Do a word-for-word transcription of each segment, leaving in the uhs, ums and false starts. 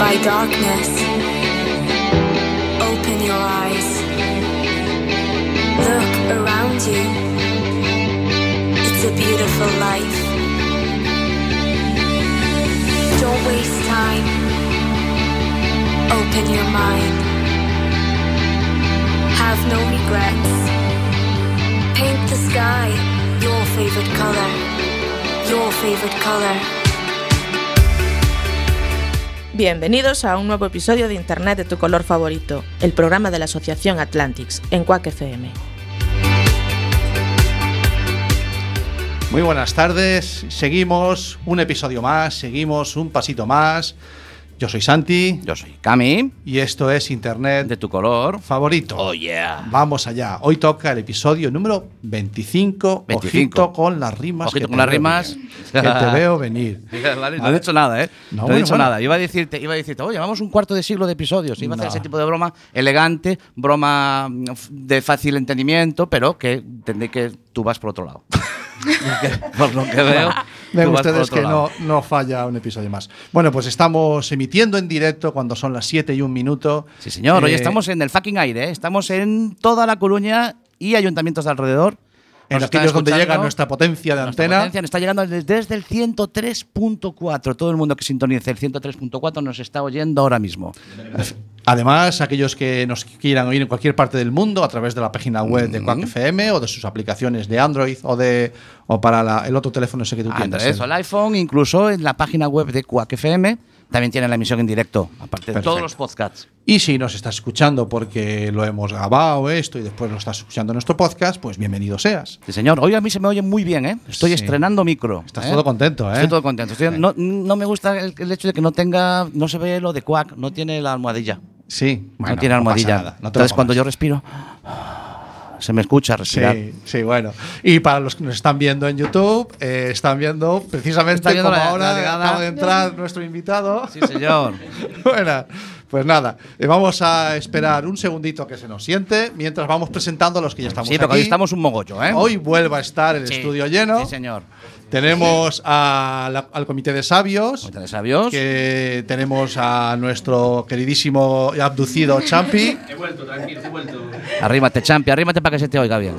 by darkness. Open your eyes. Look around you. It's a beautiful life. Don't waste time. Open your mind. Have no regrets. Paint the sky your favorite color. Your favorite color. Bienvenidos a un nuevo episodio de Internet de Tu Color Favorito, el programa de la Asociación Atlantics, en CUAC F M. Muy buenas tardes, seguimos un episodio más, seguimos un pasito más. Yo soy Santi. Yo soy Cami. Y esto es Internet de Tu Color Favorito. Oh yeah. Vamos allá, hoy toca el episodio número veinticinco Ojito con las rimas. Ojito con las rimas. Que te veo venir. Vale, no he dicho nada, ¿eh? No, no bueno, he dicho bueno. nada. Iba a decirte, iba a decirte, oye, vamos un cuarto de siglo de episodios. Iba no. a hacer ese tipo de broma elegante, broma de fácil entendimiento, pero que entendí que tú vas por otro lado. Por lo que veo. Ven ustedes que no, no falla un episodio más. Bueno, pues estamos emitiendo en directo cuando son las siete y un minuto. Sí, señor. Eh, hoy estamos en el fucking aire, ¿eh? Estamos en toda la Coruña y ayuntamientos de alrededor. En los sitios donde llega nuestra potencia de nuestra antena. Potencia nos está llegando desde, desde el ciento tres punto cuatro. Todo el mundo que sintonice el ciento tres punto cuatro nos está oyendo ahora mismo. Además, aquellos que nos quieran oír en cualquier parte del mundo a través de la página web mm-hmm. de CUAC F M o de sus aplicaciones de Android o de o para la, el otro teléfono ese que tú tienes. Andrés, ¿eh? O el iPhone, incluso en la página web de CUAC F M. También tienen la emisión en directo, aparte Perfecto. de todos los podcasts. Y si nos estás escuchando porque lo hemos grabado esto y después lo estás escuchando en nuestro podcast, pues bienvenido seas. Sí, señor. Hoy a mí se me oye muy bien, ¿eh? Estoy sí. estrenando micro. Estás ¿eh? todo contento, ¿eh? Estoy todo contento. Estoy, no, no me gusta el, el hecho de que no tenga, no se ve lo de Quack, no tiene la almohadilla. Sí. Bueno, no tiene almohadilla. No pasa nada, no. Entonces cuando yo respiro… Se me escucha respirar. Sí, sí, bueno. Y para los que nos están viendo en YouTube, eh, están viendo precisamente Está viendo como la, ahora la acaba de entrar nuestro invitado. Sí, señor. Bueno, pues nada, eh, vamos a esperar un segundito que se nos siente mientras vamos presentando a los que ya estamos sí, aquí. Sí, hoy estamos un mogollo, ¿eh? Hoy vuelve a estar el sí, estudio lleno. Sí, señor. Tenemos sí. a la, al Comité de Sabios. Comité de Sabios. Que tenemos a nuestro queridísimo y abducido Champi. He vuelto, tranquilo, he vuelto. Arrímate, Champi, arrímate para que se te oiga bien.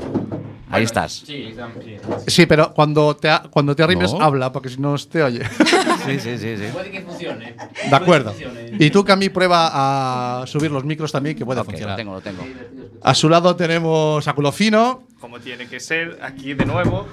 Ahí bueno, estás. Sí, sí, sí, pero cuando te, cuando te arrimes, no. habla, porque si no te oye. Sí, sí, sí, sí. Puede que funcione. De acuerdo. Funcione. Y tú, Cami, prueba a subir los micros también, que puede okay, funcionar. Lo tengo, lo tengo. A su lado tenemos a Culofino. Como tiene que ser, aquí de nuevo.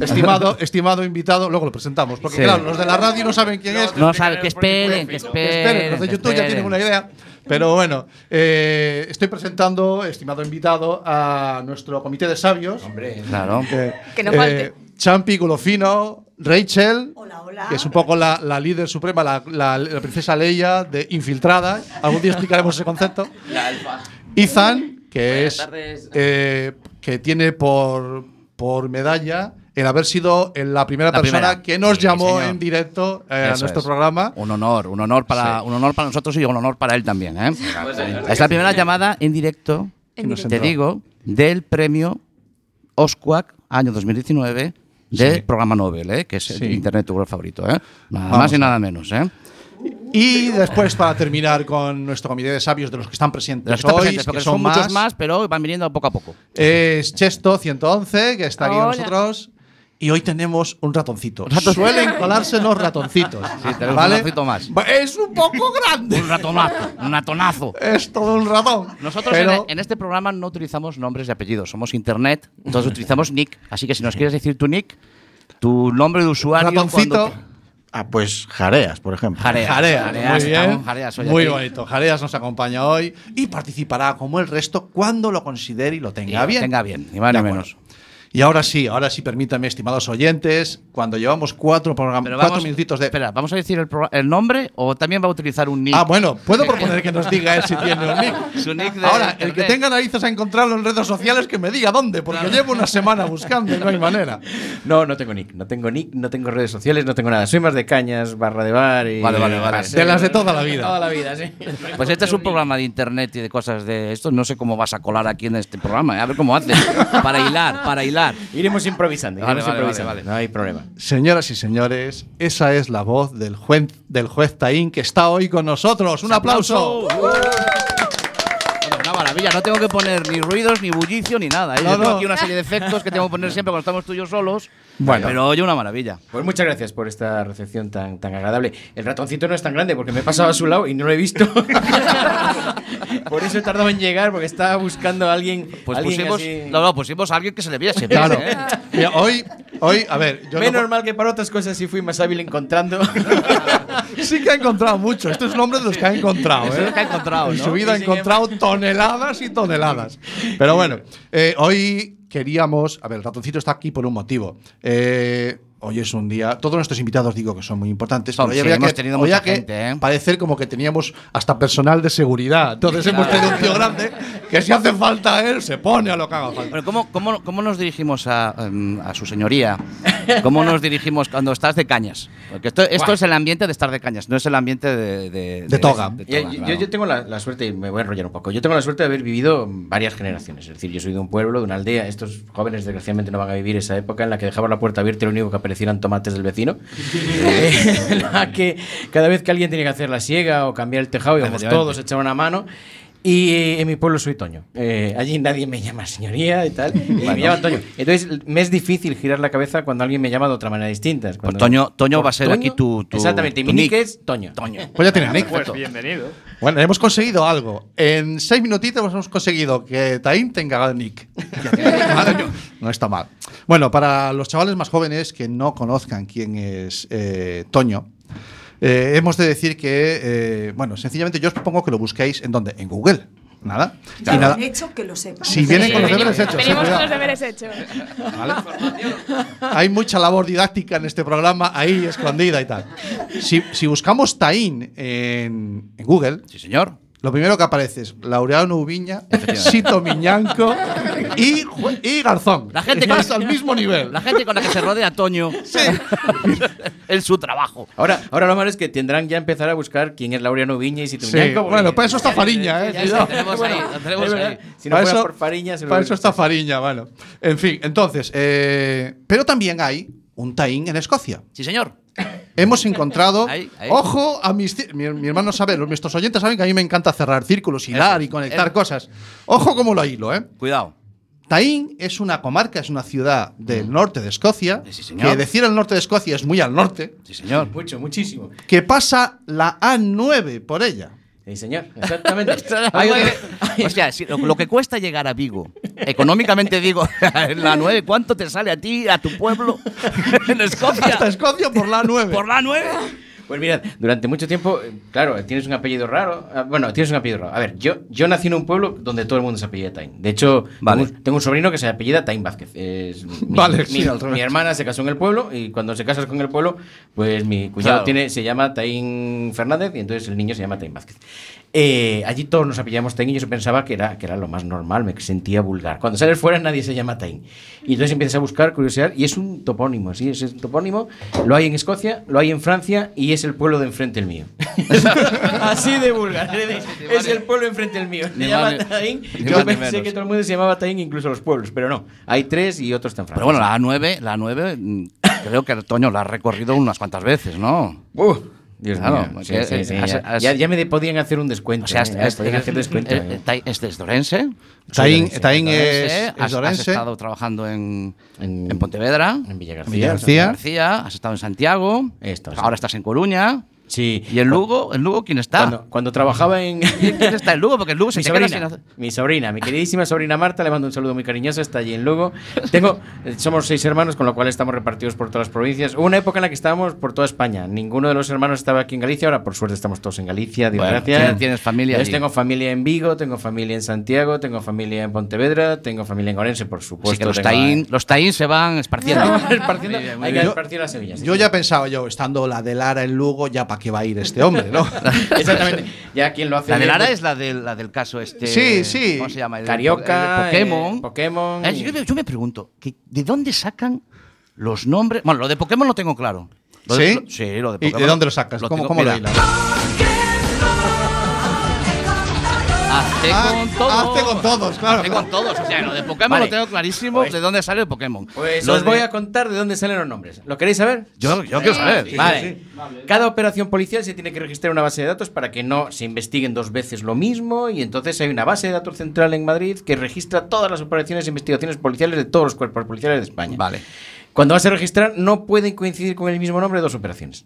Estimado, estimado invitado, luego lo presentamos, porque sí. claro, los de la radio no saben quién no, es. No saben, que esperen, que esperen, que esperen. Los de YouTube ya tienen una idea. Pero bueno, eh, estoy presentando, estimado invitado, a nuestro comité de sabios. Hombre, claro. Que, que no falte. Eh, Champi, Culofino, Rachel, hola, hola. que es un poco la, la líder suprema, la, la, la princesa Leia de Infiltrada. Algún día explicaremos ese concepto. La alfa. Ethan, que es eh, que tiene por, por medalla el haber sido la primera la persona primera. que nos sí, llamó señor. en directo eh, a nuestro es. programa. Un honor, un honor para sí. un honor para nosotros y un honor para él también, ¿eh? Pues es la primera llamada en directo, en directo. te digo, del premio OSCUAC año dos mil diecinueve del sí. programa Nobel, ¿eh? Que es sí. el Internet Tu Color Favorito, ¿eh? Nada Vamos. más y nada menos, ¿eh? Y después, para terminar con nuestro comité de sabios, de los que están presentes los que están hoy, presentes, que son, son más, muchos más, pero van viniendo poco a poco. Es Chesto ciento once, que está aquí Hola. con nosotros. Y hoy tenemos un ratoncito. ¿Ratoncito? Suelen colarse los ratoncitos. Sí, tenemos ¿vale? un ratoncito más. Es un poco grande. Un ratonazo, un ratonazo. Es todo un ratón. Nosotros Pero... en, en este programa no utilizamos nombres y apellidos. Somos Internet, entonces utilizamos nick. Así que si nos quieres decir tu nick, tu nombre de usuario… Ratoncito… Ah, pues Jareas, por ejemplo. Jareas, Jareas, Jareas muy bien. Jareas muy aquí. bonito. Jareas nos acompaña hoy y participará como el resto cuando lo considere y lo tenga y bien. Lo tenga bien, ni más ni menos. Y ahora sí, ahora sí, permítanme, estimados oyentes, cuando llevamos cuatro programas, cuatro vamos, minutitos de… Espera, ¿vamos a decir el, pro- el nombre o también va a utilizar un nick? Ah, bueno, puedo proponer que nos diga él si tiene un nick. Su nick de ahora, Internet. El que tenga narices a encontrarlo en redes sociales, que me diga dónde, porque claro. llevo una semana buscando y no hay manera. No, no tengo nick, no tengo nick, no tengo redes sociales, no tengo nada. Soy más de cañas, barra de bar y… Vale, vale, vale. De las de toda la vida. Toda la vida, sí. Pues este es un programa de Internet y de cosas de esto. No sé cómo vas a colar aquí en este programa, ¿eh? A ver cómo haces para hilar, para hilar. vacilar. Iremos improvisando. Iremos vale, vale, improvisando. Vale, vale. No hay problema. Señoras y señores, esa es la voz del juez, del juez Taín, que está hoy con nosotros. ¡Un aplauso! ¡Uh! Una maravilla. No tengo que poner ni ruidos, ni bullicio, ni nada, ¿eh? No, no. Tengo aquí una serie de efectos que tengo que poner siempre cuando estamos tú y yo solos. Bueno. Pero oye, una maravilla. Pues muchas gracias por esta recepción tan, tan agradable. El ratoncito no es tan grande porque me he pasado a su lado y no lo he visto. Por eso he tardado en llegar, porque estaba buscando a alguien. Pues alguien pusimos, así... no, no, pusimos a alguien que se le viese. Claro. ¿Eh? Mira, hoy, hoy, a ver. Yo Menos no... mal que para otras cosas sí fui más hábil encontrando. Sí que ha encontrado mucho. Esto es el nombre de los que ha encontrado. ¿Eh? Es lo que ha encontrado. En ¿no? su vida sí, ha encontrado sí, toneladas y toneladas. Pero bueno, eh, hoy. Queríamos... A ver, el ratoncito está aquí por un motivo. Eh, hoy es un día... Todos nuestros invitados digo que son muy importantes. Pero sí, ya hemos que, tenido mucha que gente, ¿eh? Parecer como que teníamos hasta personal de seguridad. Entonces claro, hemos tenido un tío grande que si hace falta él, se pone a lo que haga falta. Pero ¿cómo, cómo, cómo nos dirigimos a, um, a su señoría? ¿Cómo nos dirigimos cuando estás de cañas? Porque esto, esto es el ambiente de estar de cañas, no es el ambiente de... De, de, de toga. De, de toga yo, claro. yo, yo tengo la, la suerte, y me voy a enrollar un poco, yo tengo la suerte de haber vivido varias generaciones. Es decir, yo soy de un pueblo, de una aldea. Estos jóvenes desgraciadamente no van a vivir esa época en la que dejaba la puerta abierta y lo único que aparecieran tomates del vecino. En la que cada vez que alguien tenía que hacer la siega o cambiar el tejado, íbamos todos, echaban una mano. Y en mi pueblo soy Toño. Eh, allí nadie me llama señoría y tal. Y bueno, me llaman Toño. Entonces me es difícil girar la cabeza cuando alguien me llama de otra manera distinta. Por Toño, Toño por va a ser Toño, aquí tu, tu exactamente. Y mi nick es Toño. Toño. Pues ya tienes nick. Pues bienvenido. Bueno, hemos conseguido algo. En seis minutitos hemos conseguido que Taín tenga nick. No está mal. Bueno, para los chavales más jóvenes que no conozcan quién es eh, Toño. Eh, hemos de decir que, eh, bueno, sencillamente yo os propongo que lo busquéis en ¿dónde? En Google. Nada. Claro. Y nada. Hecho que lo sepan. Si sí, vienen con los deberes hechos. Venimos con los deberes hechos. ¿Vale? Hay mucha labor didáctica en este programa ahí escondida y tal. Si, si buscamos Taín en, en Google. Sí, señor. Lo primero que aparece es Laureano Ubiña, Sito Miñanco y, y Garzón. La gente pasa al mismo nivel. La gente con la que se rodea Toño. Sí. En su trabajo. Ahora, ahora lo malo es que tendrán ya empezar a buscar quién es Laureano Ubiña y Sito sí. Miñanco. Bueno, para eso está Fariña, ¿eh? Ya, ya, tenemos ahí, tenemos ahí. Si no para fuera eso, por Fariña, se lo para eso está Fariña, bueno. En fin, entonces, eh, pero también hay un Taín en Escocia. Sí, señor. Hemos encontrado. Ahí, ahí. Ojo a mis. Ci- mi, mi hermano sabe, nuestros oyentes saben que a mí me encanta cerrar círculos, hilar y conectar cosas. Ojo cómo lo hilo, ¿eh? Cuidado. Taín es una comarca, es una ciudad del norte de Escocia. Sí, señor. Que decir el norte de Escocia es muy al norte. Sí, señor. Mucho, muchísimo. Que pasa la A nueve por ella. Sí, señor, exactamente. Hay que, o sea, si lo, lo que cuesta llegar a Vigo, económicamente digo, en la nueve, ¿cuánto te sale a ti, a tu pueblo, en Escocia? Hasta Escocia por la nueve. ¿Por la nueve? Pues mirad, durante mucho tiempo, claro, tienes un apellido raro. Bueno, tienes un apellido raro. A ver, yo, yo nací en un pueblo donde todo el mundo se apellida Taín. De hecho, vale. tengo, un, tengo un sobrino que se apellida Taín Vázquez. Es mi, vale, mi, sí, mi, mi hermana se casó en el pueblo y cuando se casas con el pueblo, pues mi cuñado claro. tiene, se llama Taín Fernández y entonces el niño se llama Taín Vázquez. Eh, allí todos nos apellidamos Taín y yo pensaba que era, que era lo más normal, me sentía vulgar. Cuando sales fuera nadie se llama Taín. Y entonces empiezas a buscar, curiosidad, y es un topónimo, sí, es un topónimo. Lo hay en Escocia, lo hay en Francia y es el pueblo de enfrente el mío. Así de vulgar. Es el pueblo de enfrente el mío. Se llama Taín. Yo pensé que todo el mundo se llamaba Taín, incluso los pueblos, pero no. Hay tres y otros están en Francia. Pero bueno, la A nueve, la A nueve creo que Toño la ha recorrido unas cuantas veces, ¿no? Uh. Dios claro, mío. Sí, sí, sí, has, ya, has, ya, ya me de, podían hacer un descuento. O sea, eh, has, podían hacer descuento. Eh, eh. ¿Este es de Orense? Taín, Taín es, es Orense. Has estado trabajando en, en, en Pontevedra, en Vilagarcía, Vilagarcía. Vilagarcía. Has estado en Santiago. Esto, ahora sí. estás en Coruña. Sí. ¿Y en Lugo? ¿En Lugo quién está? Cuando, cuando trabajaba en... ¿Quién está en Lugo? Porque en Lugo se mi te sobrina, queda sin... Mi sobrina, mi queridísima sobrina Marta, le mando un saludo muy cariñoso, está allí en Lugo. Tengo, somos seis hermanos, con lo cual estamos repartidos por todas las provincias. Hubo una época en la que estábamos por toda España. Ninguno de los hermanos estaba aquí en Galicia, ahora por suerte estamos todos en Galicia, Dios bueno, gracias. ¿Tienes familia allí? Yo tengo familia en Vigo, tengo familia en Santiago, tengo familia en Pontevedra, tengo familia en Orense, por supuesto. Así que los Taín, los Taín se van esparciendo. esparciendo bien, hay que esparcir las semillas. Yo sí, ya sí. pensaba yo, estando la de Lara en Lugo, ya para qué va a ir este hombre, ¿no? Exactamente. Ya quien lo hace. La de Lara es la, de, la del caso este. Sí, sí. ¿Cómo se llama? El Carioca. El Pokémon. El Pokémon. Eh, yo, yo me pregunto, ¿de dónde sacan los nombres? Bueno, lo de Pokémon lo tengo claro. Lo ¿Sí? De, lo, sí, lo de Pokémon. ¿Y de dónde lo sacas? Lo ¿Cómo, cómo lo hilas? Hazte ah, con todos. Hazte con todos, claro. Hazte con todos. O sea, lo de Pokémon vale. Lo tengo clarísimo pues, de dónde sale el Pokémon. Pues los de... voy a contar de dónde salen los nombres. ¿Lo queréis saber? Yo, yo sí, quiero saber. Sí, vale. Sí, sí. Vale. Cada operación policial se tiene que registrar en una base de datos para que no se investiguen dos veces lo mismo. Y entonces hay una base de datos central en Madrid que registra todas las operaciones e investigaciones policiales de todos los cuerpos policiales de España. Vale. Cuando vas a registrar, no pueden coincidir con el mismo nombre dos operaciones.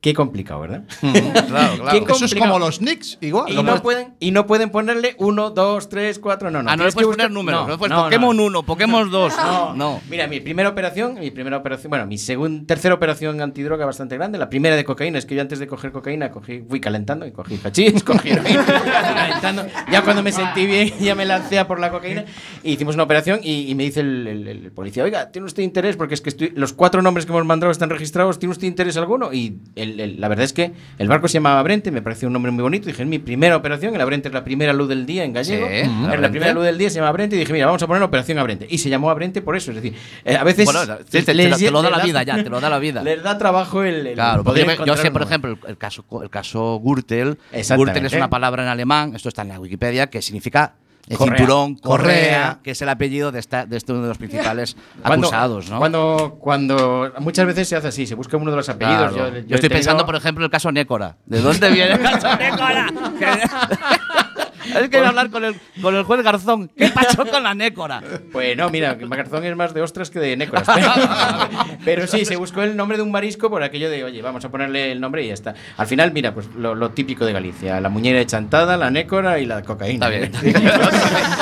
Qué complicado, ¿verdad? Claro, claro. Eso es como los Knicks, igual. Y no pueden, y no pueden ponerle uno, dos, tres, cuatro, no, no. Ah, no le puedes poner números. No, no, pues no, Pokémon uno, no. Pokémon dos. No, no. Mira, mi primera operación, mi primera operación, bueno, mi segunda, tercera operación antidroga bastante grande, la primera de cocaína, es que yo antes de coger cocaína cogí, fui calentando y cogí hachís, cogí heroína, calentando. Ya cuando me sentí bien, ya me lancé a por la cocaína y hicimos una operación y, y me dice el, el, el policía, oiga, ¿tiene usted interés? Porque es que estoy, los cuatro nombres que hemos mandado están registrados, ¿tiene usted interés alguno? Y el la verdad es que el barco se llamaba Brente, me pareció un nombre muy bonito. Dije, es mi primera operación. El Abrente es la primera luz del día en gallego. Sí, uh-huh. Era la primera luz del día, se llama Brente. Y dije, mira, vamos a poner Operación Abrente. Y se llamó Abrente por eso. Es decir, eh, a veces. Bueno, te, te, les, te lo da la vida ya, te lo da la vida. Les da trabajo el. el claro, poder porque yo, yo sé, por ejemplo, el, el caso el caso Gürtel. Gürtel es una palabra en alemán, esto está en la Wikipedia, que significa. El Correa. Cinturón Correa, Correa, que es el apellido de, esta, de este uno de los principales cuando, acusados, ¿no? Cuando, cuando muchas veces se hace así, se busca uno de los apellidos. Claro. Yo, yo, yo estoy tenido... pensando, por ejemplo, el caso Nécora. ¿De dónde viene el caso Nécora? Es que iba a hablar con el, con el juez Garzón. ¿Qué pasó con la Nécora? Pues no, mira, Garzón es más de ostras que de Nécoras. Pero sí, se buscó el nombre de un marisco por aquello de, oye, vamos a ponerle el nombre y ya está. Al final, mira, pues lo, lo típico de Galicia. La muñeira echantada, la Nécora y la cocaína. Está bien. Está bien.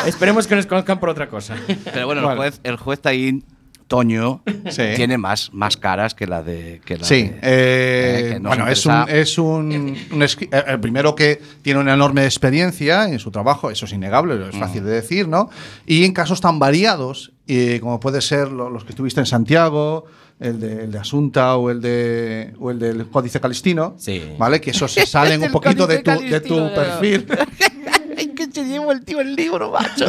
Esperemos que nos conozcan por otra cosa. Pero bueno, el juez, el juez Taín... Toño sí. tiene más, más caras que la de... Que la sí, de, eh, que bueno, es un... Es un, un el primero que tiene una enorme experiencia en su trabajo, eso es innegable, es fácil mm. de decir, ¿no? Y en casos tan variados, eh, como puede ser lo, los que estuviste en Santiago... El de, el de Asunta o el de o el del Códice Calistino, sí. ¿Vale? Que esos se salen un poquito de tu, de tu perfil. Ay, que se llevo el tío el libro, macho.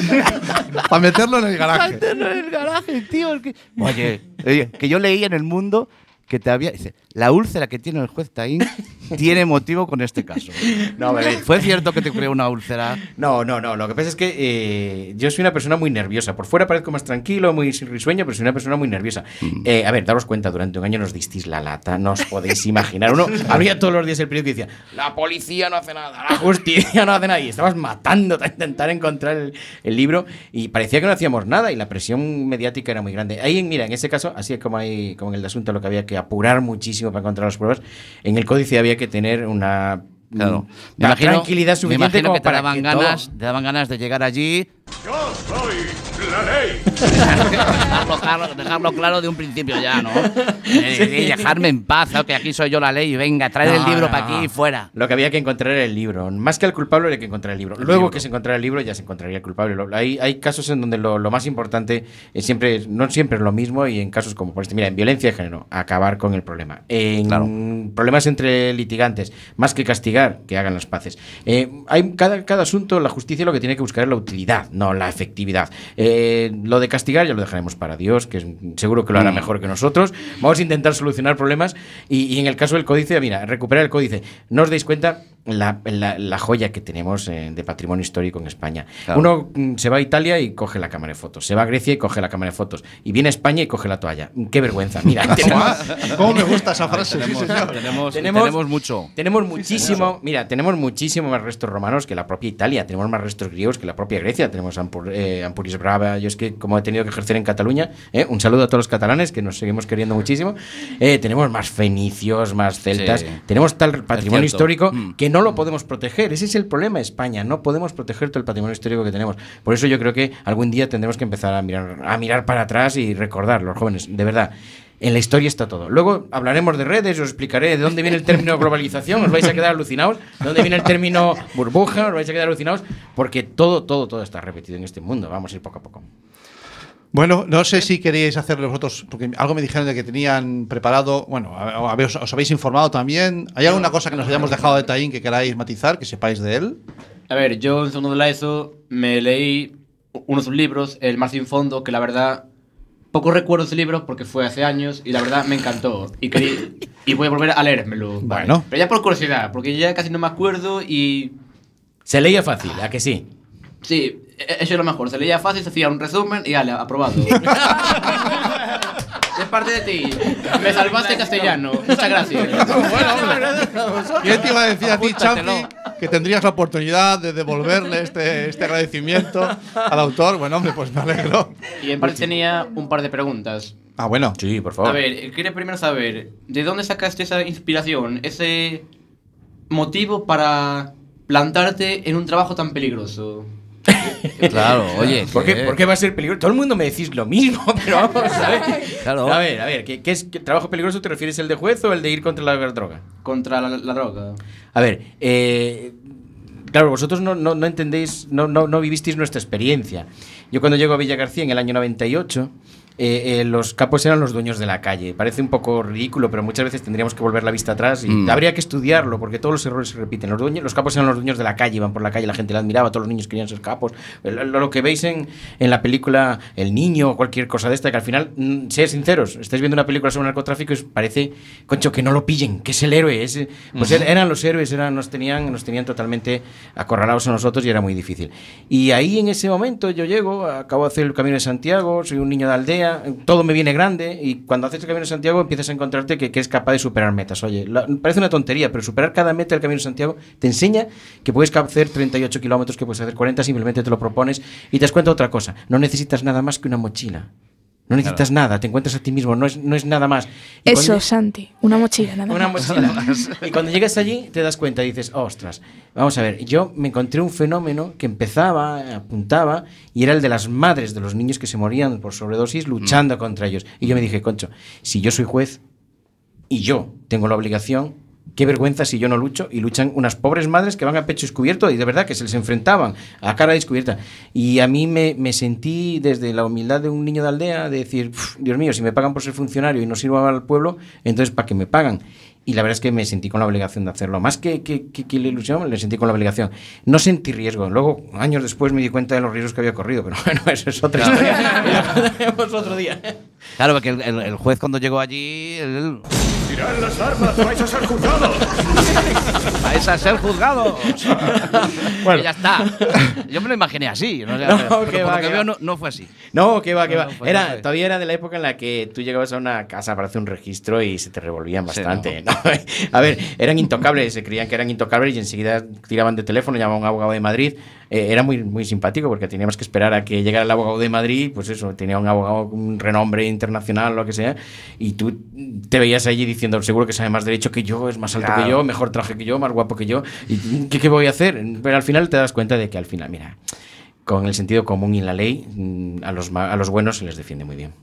Para meterlo en el garaje. Para meterlo en el garaje, tío. Que... Oye, oye, que yo leí en El Mundo que te había... Dice, la úlcera que tiene el juez Taín tiene motivo con este caso. No, bebé. ¿Fue cierto que te creó una úlcera? No, no, no. Lo que pasa es que eh, yo soy una persona muy nerviosa. Por fuera parezco más tranquilo, muy sin risueño, pero soy una persona muy nerviosa. Mm. Eh, a ver, daros cuenta, durante un año nos disteis la lata, no os podéis imaginar. Uno abría todos los días el periódico y decía, la policía no hace nada, la justicia no hace nada. Y estabas matando a intentar encontrar el, el libro y parecía que no hacíamos nada y la presión mediática era muy grande. Ahí, mira, en ese caso, así es como, hay, como en el de Asunta, lo que había que apurar muchísimo para encontrar las pruebas. En el códice había que tener una claro. me imagino, tranquilidad suficiente me imagino como que te para daban que ganas, todo... te daban ganas de llegar allí. Yo soy la ley. dejarlo, dejarlo claro de un principio ya, ¿no? Y dejarme en paz, que okay, aquí soy yo la ley y venga, trae no, el libro no, para aquí y fuera. Lo que había que encontrar era el libro. Más que al culpable había que encontrar el libro. El Luego libro. que se encontrara el libro ya se encontraría el culpable. Hay, hay casos en donde lo, lo más importante es siempre, no siempre es lo mismo y en casos como por este. Mira, en violencia de género, acabar con el problema. En claro. problemas entre litigantes, más que castigar, que hagan las paces. Eh, hay cada, cada asunto, la justicia lo que tiene que buscar es la utilidad, no la efectividad. Eh, lo de castigar ya lo dejaremos para Dios, que seguro que lo hará mejor que nosotros. Vamos a intentar solucionar problemas y, y en el caso del códice, mira, recuperar el códice. No os dais cuenta la, la, la joya que tenemos de patrimonio histórico en España. Claro. Uno se va a Italia y coge la cámara de fotos. Se va a Grecia y coge la cámara de fotos. Y viene a España y coge la toalla. ¡Qué vergüenza! Mira, tenemos, ¿cómo me gusta esa frase? No, tenemos, sí, tenemos, tenemos, tenemos mucho. Tenemos muchísimo. Sí, mira, tenemos muchísimo más restos romanos que la propia Italia. Tenemos más restos griegos que la propia Grecia. Tenemos Ampur, eh, Ampuris Brava, yo es que como he tenido que ejercer en Cataluña, eh, un saludo a todos los catalanes que nos seguimos queriendo muchísimo. Eh, tenemos más fenicios, más celtas, sí. Tenemos tal patrimonio histórico mm. que no lo podemos proteger. Ese es el problema de España, no podemos proteger todo el patrimonio histórico que tenemos. Por eso yo creo que algún día tendremos que empezar a mirar, a mirar para atrás y recordar, los jóvenes, de verdad. En la historia está todo. Luego hablaremos de redes, os explicaré de dónde viene el término globalización, os vais a quedar alucinados, de dónde viene el término burbuja, os vais a quedar alucinados, porque todo, todo, todo está repetido en este mundo. Vamos a ir poco a poco. Bueno, no sé si queréis hacerlo vosotros, porque algo me dijeron de que tenían preparado, bueno, os habéis informado también. ¿Hay alguna cosa que nos hayamos dejado de Taín que queráis matizar, que sepáis de él? A ver, yo en segundo de la ESO me leí unos libros, El Mar Sin Fondo, que la verdad... Poco recuerdo ese libro porque fue hace años y la verdad me encantó. Y querí, y voy a volver a leérmelo. Bueno. Vale. Pero ya por curiosidad, porque ya casi no me acuerdo y Se leía fácil, ¿a que sí? Sí, eso es lo mejor. Se leía fácil, se hacía un resumen y ale, aprobado. Es parte de ti. Me salvaste castellano. Muchas gracias. Bueno, yo te iba a decir a ti, Champi, que tendrías la oportunidad de devolverle este, este agradecimiento al autor. Bueno, hombre, pues me alegro. Y en parte tenía un par de preguntas. Ah, bueno. Sí, por favor. A ver, quería primero saber, ¿de dónde sacaste esa inspiración, ese motivo para plantarte en un trabajo tan peligroso? Claro, oye. ¿Por qué, ¿Por qué va a ser peligroso? Todo el mundo me decís lo mismo, pero vamos a ver. Claro. A ver, a ver, ¿qué, qué es qué, trabajo peligroso? ¿Te refieres al de juez o el de ir contra la droga? Contra la, la droga. A ver, eh, claro, vosotros no, no, no entendéis, no, no, no vivisteis nuestra experiencia. Yo cuando llego a Vilagarcía en el año noventa y ocho... Eh, eh, los capos eran los dueños de la calle. Parece un poco ridículo, pero muchas veces tendríamos que volver la vista atrás y mm. habría que estudiarlo, porque todos los errores se repiten. Los dueños, los capos eran los dueños de la calle, iban por la calle, la gente la admiraba, todos los niños querían ser capos. Lo, lo que veis en, en la película El Niño o cualquier cosa de esta, que al final, mmm, seáis sinceros, estáis viendo una película sobre narcotráfico y os parece, concho, que no lo pillen, que es el héroe. Es, pues mm. er, eran los héroes, eran, nos, tenían, nos tenían totalmente acorralados a nosotros y era muy difícil. Y ahí en ese momento yo llego, acabo de hacer el Camino de Santiago, soy un niño de aldea. Todo me viene grande y cuando haces el Camino de Santiago empiezas a encontrarte que, que es capaz de superar metas. Oye, la, parece una tontería, pero superar cada meta del Camino de Santiago te enseña que puedes hacer treinta y ocho kilómetros, que puedes hacer cuarenta, simplemente te lo propones y te das cuenta de otra cosa. No necesitas nada más que una mochila. No necesitas claro. nada, te encuentras a ti mismo, no es, no es nada más. Y eso, cuando... Santi, una mochila nada más. Una mochila más. Y cuando llegas allí te das cuenta y dices, ostras, vamos a ver, yo me encontré un fenómeno que empezaba, apuntaba, y era el de las madres de los niños que se morían por sobredosis luchando mm. contra ellos. Y yo me dije, concho, si yo soy juez y yo tengo la obligación... Qué vergüenza si yo no lucho y luchan unas pobres madres que van a pecho descubierto y de verdad que se les enfrentaban a cara descubierta. Y a mí me, me sentí desde la humildad de un niño de aldea de decir, Dios mío, si me pagan por ser funcionario y no sirvo al pueblo, entonces ¿para qué me pagan? Y la verdad es que me sentí con la obligación de hacerlo. Más que, que, que, que la ilusión, me sentí con la obligación. No sentí riesgo. Luego, años después, me di cuenta de los riesgos que había corrido. Pero bueno, eso es otra claro. historia. Otro día. Claro, porque el, el, el juez cuando llegó allí... El... ¡Tirad las armas! ¡Vais a ser juzgados! ¡Vais a ser juzgados! Bueno. Y ya está. Yo me lo imaginé así. No, no, pero que va, que veo, no, no fue así. No, que va, que no, va. No era, todavía era de la época en la que tú llegabas a una casa para hacer un registro y se te revolvían bastante. Sí, no. A ver, eran intocables, se creían que eran intocables y enseguida tiraban de teléfono, llamaban a un abogado de Madrid. Eh, era muy, muy simpático porque teníamos que esperar a que llegara el abogado de Madrid, pues eso, tenía un abogado un renombre internacional, lo que sea, y tú te veías allí diciendo, seguro que sabe más derecho que yo, es más alto claro. que yo, mejor traje que yo, más guapo que yo, y ¿qué, qué voy a hacer? Pero al final te das cuenta de que al final, mira, con el sentido común y la ley, a los, a los buenos se les defiende muy bien.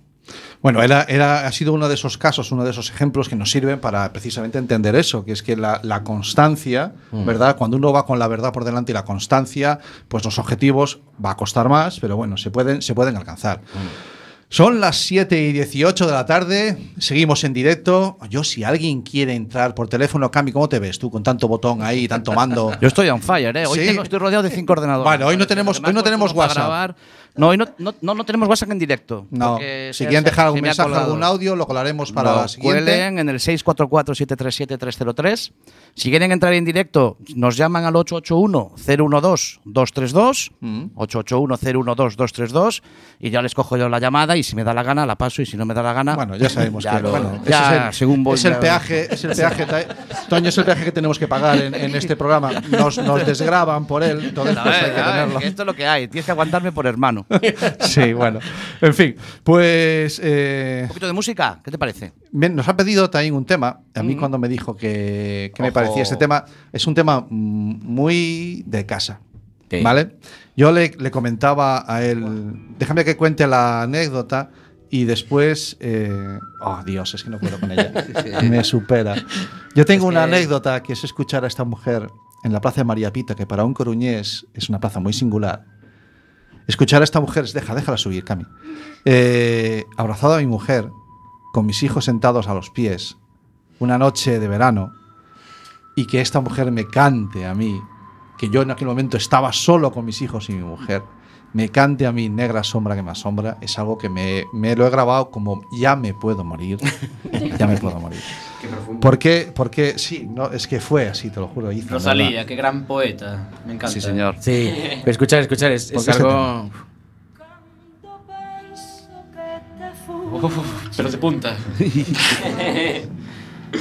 Bueno, era, era, ha sido uno de esos casos, uno de esos ejemplos que nos sirven para precisamente entender eso, que es que la, la constancia, mm. ¿verdad? Cuando uno va con la verdad por delante y la constancia, pues los objetivos va a costar más, pero bueno, se pueden, se pueden alcanzar. Mm. Son las siete y dieciocho de la tarde, seguimos en directo. Yo, si alguien quiere entrar por teléfono, Cami, ¿cómo te ves tú con tanto botón ahí, tanto mando? Yo estoy on fire, ¿eh? Hoy ¿Sí? tengo, estoy rodeado de cinco ordenadores. Bueno, hoy no tenemos, además, hoy no tenemos WhatsApp. No, hoy no, no, no, no tenemos WhatsApp en directo. No, si quieren dejar algún mensaje, algún audio, lo colaremos para no, la siguiente. Cuelen en el seis cuatro cuatro, siete tres siete, tres cero tres. Si quieren entrar en directo, nos llaman al ocho ocho uno, cero uno dos, dos tres dos, mm. ocho ocho uno, cero uno dos, dos tres dos, y ya les cojo yo la llamada y si me da la gana la paso y si no me da la gana… Bueno, ya sabemos ya que… Lo, bueno, ya es el, según voy… Es el peaje, es el peaje Toño, es el peaje que tenemos que pagar en, en este programa. Nos, nos desgravan por él, entonces pues hay que tenerlo. Esto es lo que hay, tienes que aguantarme por hermano. Sí, bueno. En fin, pues… Eh... Un poquito de música, ¿qué te parece? Bien, nos ha pedido Taín un tema. A mí mm. cuando me dijo que, que me parecía este tema, es un tema muy de casa, okay. ¿vale? Yo le, le comentaba a él, wow. déjame que cuente la anécdota y después… Eh, oh, Dios, es que no puedo con ella. Sí. Me supera. Yo tengo es una que... anécdota que es escuchar a esta mujer en la plaza de María Pita, que para un coruñés es una plaza muy singular. Escuchar a esta mujer es… Deja, déjala subir, Cami. Eh, abrazado a mi mujer… con mis hijos sentados a los pies, una noche de verano, y que esta mujer me cante a mí, que yo en aquel momento estaba solo con mis hijos y mi mujer, me cante a mí Negra sombra que me asombra, es algo que me, me lo he grabado como ya me puedo morir, ya me puedo morir. Qué profundo. Porque, porque sí, no, es que fue así, te lo juro. Hizo, Rosalía, ¿no? Qué gran poeta. Me encanta. Sí, señor. Sí. Pero escuchar, escuchar, es, es algo... Uf, pero de punta.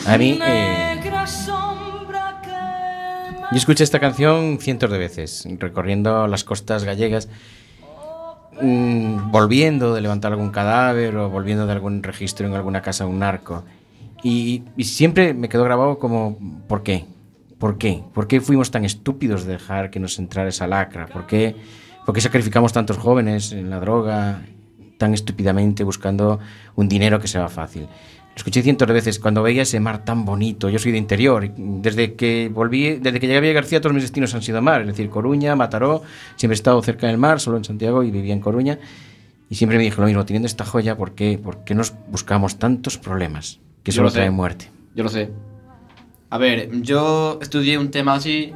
A mí... Eh... Yo escuché esta canción cientos de veces, recorriendo las costas gallegas, mmm, volviendo de levantar algún cadáver o volviendo de algún registro en alguna casa de un narco. Y, y siempre me quedó grabado como, ¿por qué? ¿Por qué? ¿Por qué fuimos tan estúpidos de dejar que nos entrara esa lacra? ¿Por qué, por qué sacrificamos tantos jóvenes en la droga tan estúpidamente buscando un dinero que se va fácil? Lo escuché cientos de veces cuando veía ese mar tan bonito. Yo soy de interior. Desde que volví, desde que llegué a Vilagarcía, todos mis destinos han sido mar. Es decir, Coruña, Mataró. Siempre he estado cerca del mar, solo en Santiago, y vivía en Coruña. Y siempre me dije lo mismo, teniendo esta joya, ¿por qué, por qué nos buscamos tantos problemas que solo traen muerte? Yo lo sé. A ver, yo estudié un tema así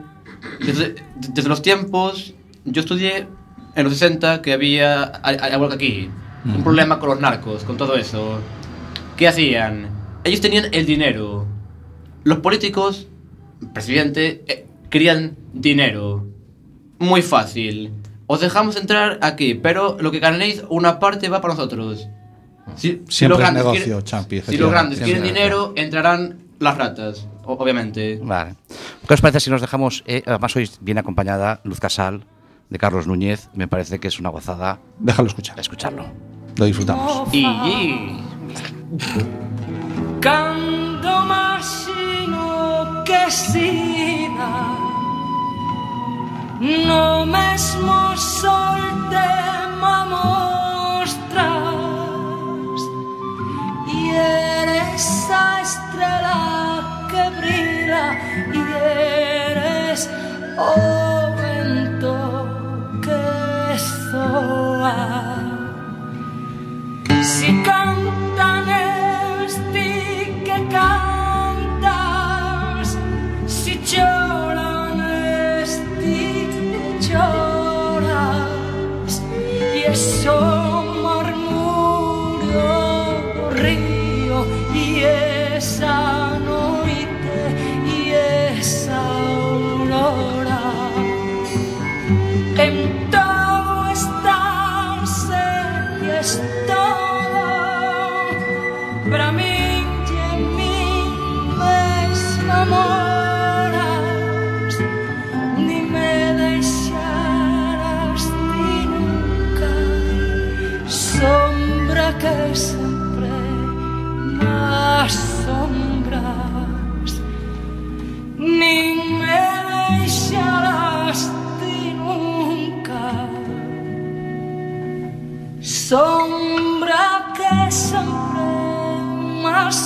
desde, desde los tiempos. Yo estudié en los sesenta, que había, algo que aquí, un mm. problema con los narcos, con todo eso. ¿Qué hacían? Ellos tenían el dinero. Los políticos, presidente, eh, querían dinero. Muy fácil. Os dejamos entrar aquí, pero lo que ganéis, una parte va para nosotros. Si, Siempre si es negocio, quieren, Champi. Si los grandes Siempre quieren dinero, entrarán las ratas, obviamente. Vale. ¿Qué os parece si nos dejamos? Eh, además, hoy viene acompañada Luz Casal, de Carlos Núñez. Me parece que es una gozada. Déjalo escuchar. Escucharlo. Lo disfrutamos. Y... Cando masino que sida no mesmo sol tema mostras y eres a estrela que brilla y eres o vento que soa. Si cantan es ti que cantas, si lloran es ti que lloras, y eso murmuró río, y esa noche, y esa aurora. En todo estás y estás. Para mí, de mí me enamoras, ni me dejarás ni nunca, sombra que siempre más sombras, ni me dejarás ni nunca, sombra que siempre sombras.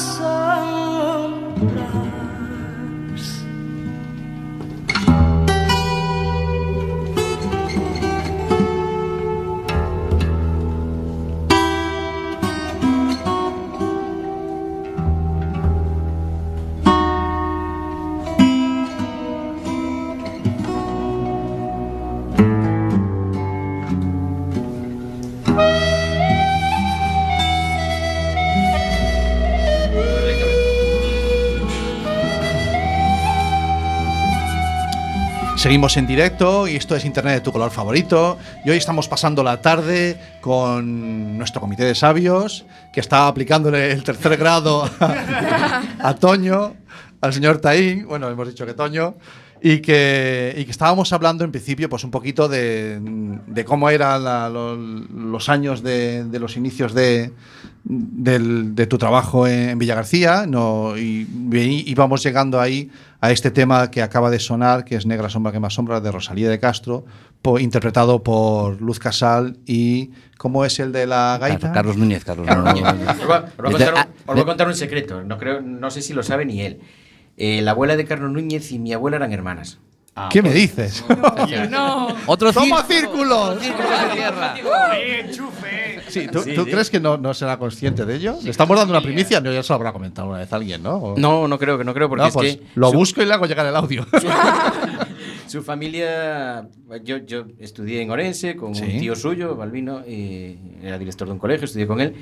Seguimos en directo y esto es Internet de tu color favorito. Y hoy estamos pasando la tarde con nuestro comité de sabios, que está aplicándole el tercer grado a, a Toño, al señor Taín. Bueno, hemos dicho que Toño. Y que, y que estábamos hablando en principio pues un poquito de, de cómo eran la, los, los años de, de los inicios de, del, de tu trabajo en Vilagarcía, ¿no? Y, y íbamos llegando ahí a este tema que acaba de sonar, que es Negra sombra que más sombra, de Rosalía de Castro, po, interpretado por Luz Casal y... ¿Cómo es el de la gaita? Carlos Núñez. Carlos Núñez. Os voy a contar un secreto, no, creo, no sé si lo sabe ni él. Eh, la abuela de Carlos Núñez y mi abuela eran hermanas. Ah, ¿Qué pues, me dices? No, no. Otro ¡Toma círculo! Otro círculo de tierra. ¡Enchufe! Sí, ¿tú, sí, ¿tú sí. crees que no, no será consciente de ello? Sí, ¿Le estamos dando una primicia? No, ya se lo habrá comentado una vez alguien, ¿no? ¿O? No, no creo que no creo porque no, es pues, que lo su... busco y le hago llegar el audio. Su familia, yo, yo estudié en Orense con ¿Sí? un tío suyo, Balbino, eh, era director de un colegio, estudié con él.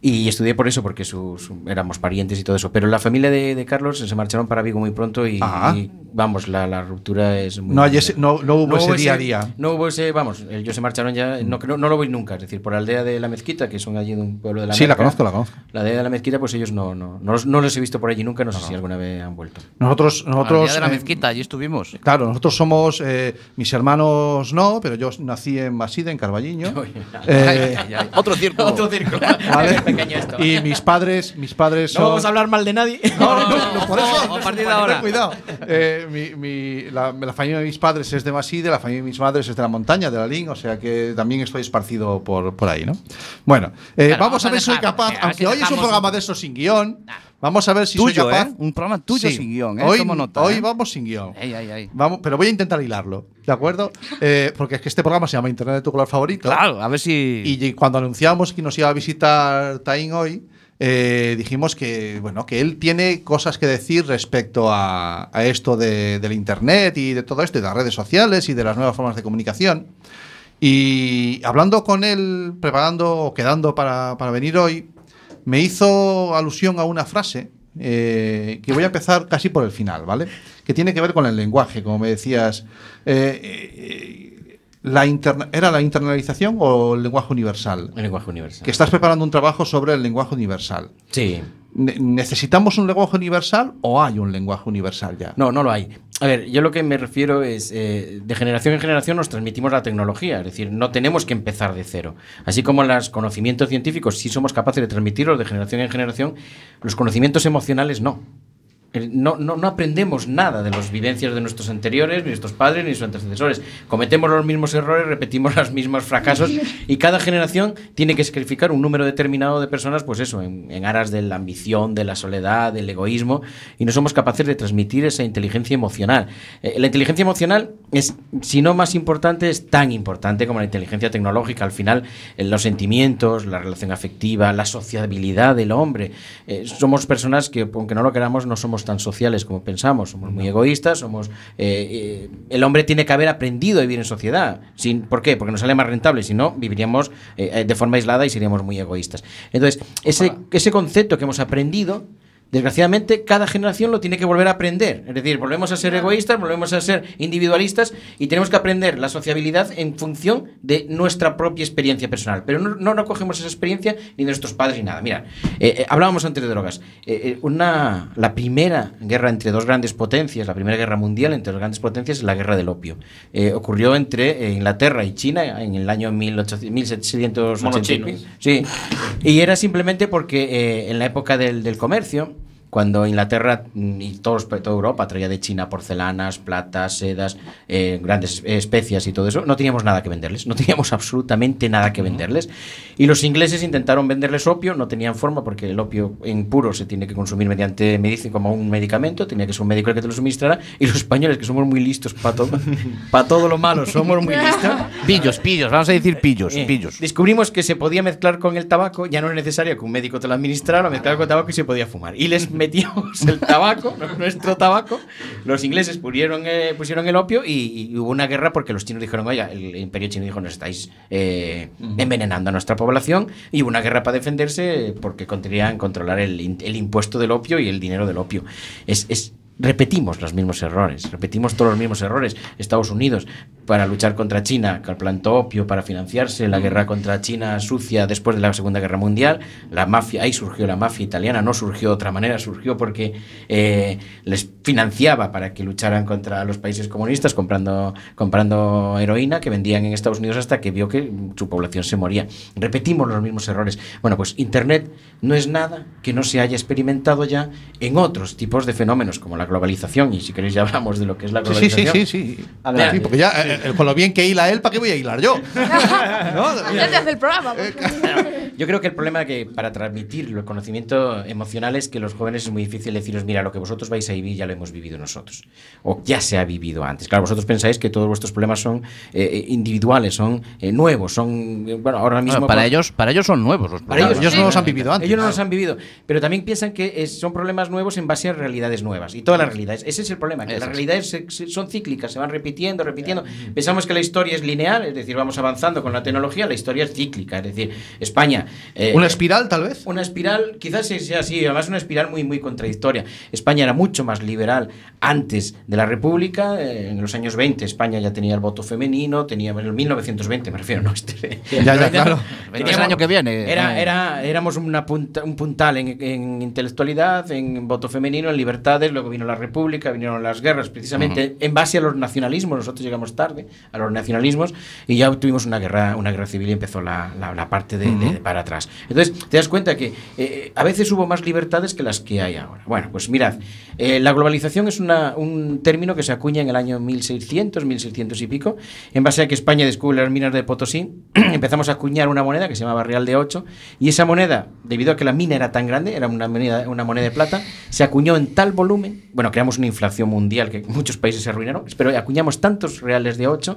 Y estudié por eso, porque sus, éramos parientes y todo eso. Pero la familia de, de Carlos se marcharon para Vigo muy pronto y, y vamos, la, la ruptura es muy... No, ese, no, no hubo no ese día a día. No hubo ese, vamos, ellos se marcharon ya, no, no, no lo voy nunca. Es decir, por la aldea de la Mezquita, que son allí de un pueblo de la Mezquita. Sí, la conozco, la conozco. La aldea de la Mezquita, pues ellos no, no, no, los, no los he visto por allí nunca, no, no sé no. si alguna vez han vuelto. Nosotros... nosotros la aldea de la Mezquita, eh, allí estuvimos. Claro, nosotros somos, eh, mis hermanos no, pero yo nací en Maside, en Carballiño. eh, Otro circo. Otro circo. ¿Vale? Y mis padres, mis padres son... No vamos a hablar mal de nadie. No, no, no, no por eso. No, a partir de ahora. Cuidado. Eh, mi, mi, la, la familia de mis padres es de Maside, la familia de mis madres es de la montaña, de la Lín, o sea que también estoy esparcido por, por ahí, ¿no? Bueno, eh, claro, vamos a ver si soy capaz, eh, aunque hoy es un programa de esos sin guión, vamos a ver si tuyo, soy capaz. ¿Eh? Un programa tuyo sí. sin guión, ¿eh? Hoy, nota, hoy ¿eh? vamos sin guión. Ay, ay, ay. Vamos, pero voy a intentar hilarlo, ¿de acuerdo? Eh, porque es que este programa se llama Internet de Tu Color Favorito. Claro, a ver si. Y cuando anunciamos que nos iba a visitar Taín hoy, eh, dijimos que, bueno, que él tiene cosas que decir respecto a, a esto de, del Internet y de todo esto, y de las redes sociales y de las nuevas formas de comunicación. Y hablando con él, preparando o quedando para, para venir hoy, me hizo alusión a una frase eh, que voy a empezar casi por el final, ¿vale? Que tiene que ver con el lenguaje, como me decías. Eh, eh, la interna- ¿Era la internalización o el lenguaje universal? El lenguaje universal. Que estás preparando un trabajo sobre el lenguaje universal. Sí. Ne- ¿Necesitamos un lenguaje universal o hay un lenguaje universal ya? No, no lo hay. A ver, yo lo que me refiero es, eh, de generación en generación nos transmitimos la tecnología, es decir, no tenemos que empezar de cero. Así como los conocimientos científicos sí somos capaces de transmitirlos de generación en generación, los conocimientos emocionales no. No, no, no aprendemos nada de las vivencias de nuestros anteriores, ni nuestros padres, ni sus antecesores. Cometemos los mismos errores, repetimos los mismos fracasos y cada generación tiene que sacrificar un número determinado de personas, pues eso, en, en aras de la ambición, de la soledad, del egoísmo, y no somos capaces de transmitir esa inteligencia emocional. Eh, la inteligencia emocional es, si no más importante, es tan importante como la inteligencia tecnológica. Al final, eh, los sentimientos, la relación afectiva, la sociabilidad del hombre. Eh, somos personas que, aunque no lo queramos, no somos tan sociales como pensamos, somos muy egoístas, somos eh, eh, el hombre tiene que haber aprendido a vivir en sociedad. Sin, ¿por qué? Porque nos sale más rentable, si no viviríamos eh, de forma aislada y seríamos muy egoístas. Entonces, ese, ese concepto que hemos aprendido, desgraciadamente, cada generación lo tiene que volver a aprender. Es decir, volvemos a ser egoístas, volvemos a ser individualistas y tenemos que aprender la sociabilidad en función de nuestra propia experiencia personal. Pero no, no recogemos esa experiencia ni de nuestros padres ni nada. Mira, eh, eh, hablábamos antes de drogas. Eh, una, la primera guerra entre dos grandes potencias, la primera guerra mundial entre dos grandes potencias, es la guerra del opio. Eh, ocurrió entre Inglaterra y China en el año mil setecientos ochenta. Monochinos. Sí. Y era simplemente porque eh, en la época del, del comercio, cuando Inglaterra y todos, toda Europa traía de China porcelanas, platas, sedas, eh, grandes especias y todo eso, no teníamos nada que venderles, no teníamos absolutamente nada que venderles. Y los ingleses intentaron venderles opio, no tenían forma porque el opio en puro se tiene que consumir mediante medicina, como un medicamento, tenía que ser un médico el que te lo suministrara. Y los españoles, que somos muy listos para todo, para todo lo malo, somos muy listos. Pillos, pillos, vamos a decir pillos, eh, pillos. Descubrimos que se podía mezclar con el tabaco, ya no era necesario que un médico te lo administrara, lo mezclaba con el tabaco y se podía fumar. Y les metíamos el tabaco, nuestro tabaco, los ingleses pusieron, eh, pusieron el opio y, y hubo una guerra porque los chinos dijeron, oiga, el imperio chino dijo, nos estáis eh, envenenando a nuestra población, y hubo una guerra para defenderse porque querían controlar el, el impuesto del opio y el dinero del opio. Es... es Repetimos los mismos errores, repetimos todos los mismos errores. Estados Unidos, para luchar contra China, que plantó opio para financiarse, la guerra contra China sucia después de la Segunda Guerra Mundial, la mafia, ahí surgió la mafia italiana, no surgió de otra manera, surgió porque eh, les financiaba para que lucharan contra los países comunistas comprando, comprando heroína que vendían en Estados Unidos hasta que vio que su población se moría. Repetimos los mismos errores. Bueno, pues Internet no es nada que no se haya experimentado ya en otros tipos de fenómenos, como la globalización, y si queréis ya hablamos de lo que es la globalización. Sí, sí, sí, sí. Ver, sí, porque ya eh, con lo bien que hila él, ¿para qué voy a hilar yo? ¿No? Ya te hace el programa. Yo creo que el problema que para transmitir el conocimiento emocional es que los jóvenes es muy difícil deciros, mira, lo que vosotros vais a vivir ya lo hemos vivido nosotros, o ya se ha vivido antes. Claro, vosotros pensáis que todos vuestros problemas son eh, individuales, son eh, nuevos, son, bueno, ahora mismo... Bueno, para, pues, ellos, para ellos son nuevos los problemas. Ellos, ellos sí, no los han vivido antes. Ellos no claro. los han vivido, pero también piensan que es, son problemas nuevos en base a realidades nuevas, y todas las realidades. Ese es el problema, que es las realidades se, se, son cíclicas, se van repitiendo, repitiendo. Pensamos que la historia es lineal, es decir, vamos avanzando con la tecnología, la historia es cíclica, es decir, España Eh, ¿Una espiral, tal vez? Una espiral, quizás sea así, además una espiral muy, muy contradictoria. España era mucho más liberal antes de la República, eh, en los años veinte España ya tenía el voto femenino, tenía, bueno, en mil novecientos veinte me refiero, no este. Ya, ya, ya, claro. Teníamos, el año que viene. Era, era, éramos una punta, un puntal en, en intelectualidad, en voto femenino, en libertades, luego vino la República, vinieron las guerras, precisamente, uh-huh, en base a los nacionalismos. Nosotros llegamos tarde a los nacionalismos y ya tuvimos una guerra, una guerra civil y empezó la, la, la parte de, uh-huh, de, de para atrás. Entonces, te das cuenta que eh, a veces hubo más libertades que las que hay ahora. Bueno, pues mirad, eh, la globalización es una, un término que se acuña en el año mil seiscientos, mil seiscientos y pico, en base a que España descubre las minas de Potosí, empezamos a acuñar una moneda que se llamaba Real de Ocho, y esa moneda, debido a que la mina era tan grande, era una moneda, una moneda de plata, se acuñó en tal volumen, bueno, creamos una inflación mundial que muchos países se arruinaron, pero acuñamos tantos reales de ocho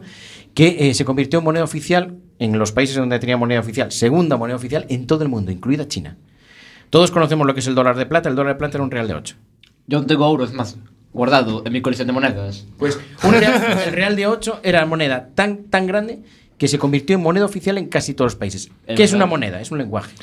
que eh, se convirtió en moneda oficial en los países donde tenía moneda oficial, segunda moneda oficial en todo el mundo, incluida China. Todos conocemos lo que es el dólar de plata, el dólar de plata era un real de ocho. Yo tengo euros más guardado en mi colección de monedas. Pues un real, el real de ocho era moneda tan, tan grande que se convirtió en moneda oficial en casi todos los países. ¿Qué verdad? Es una moneda, es un lenguaje.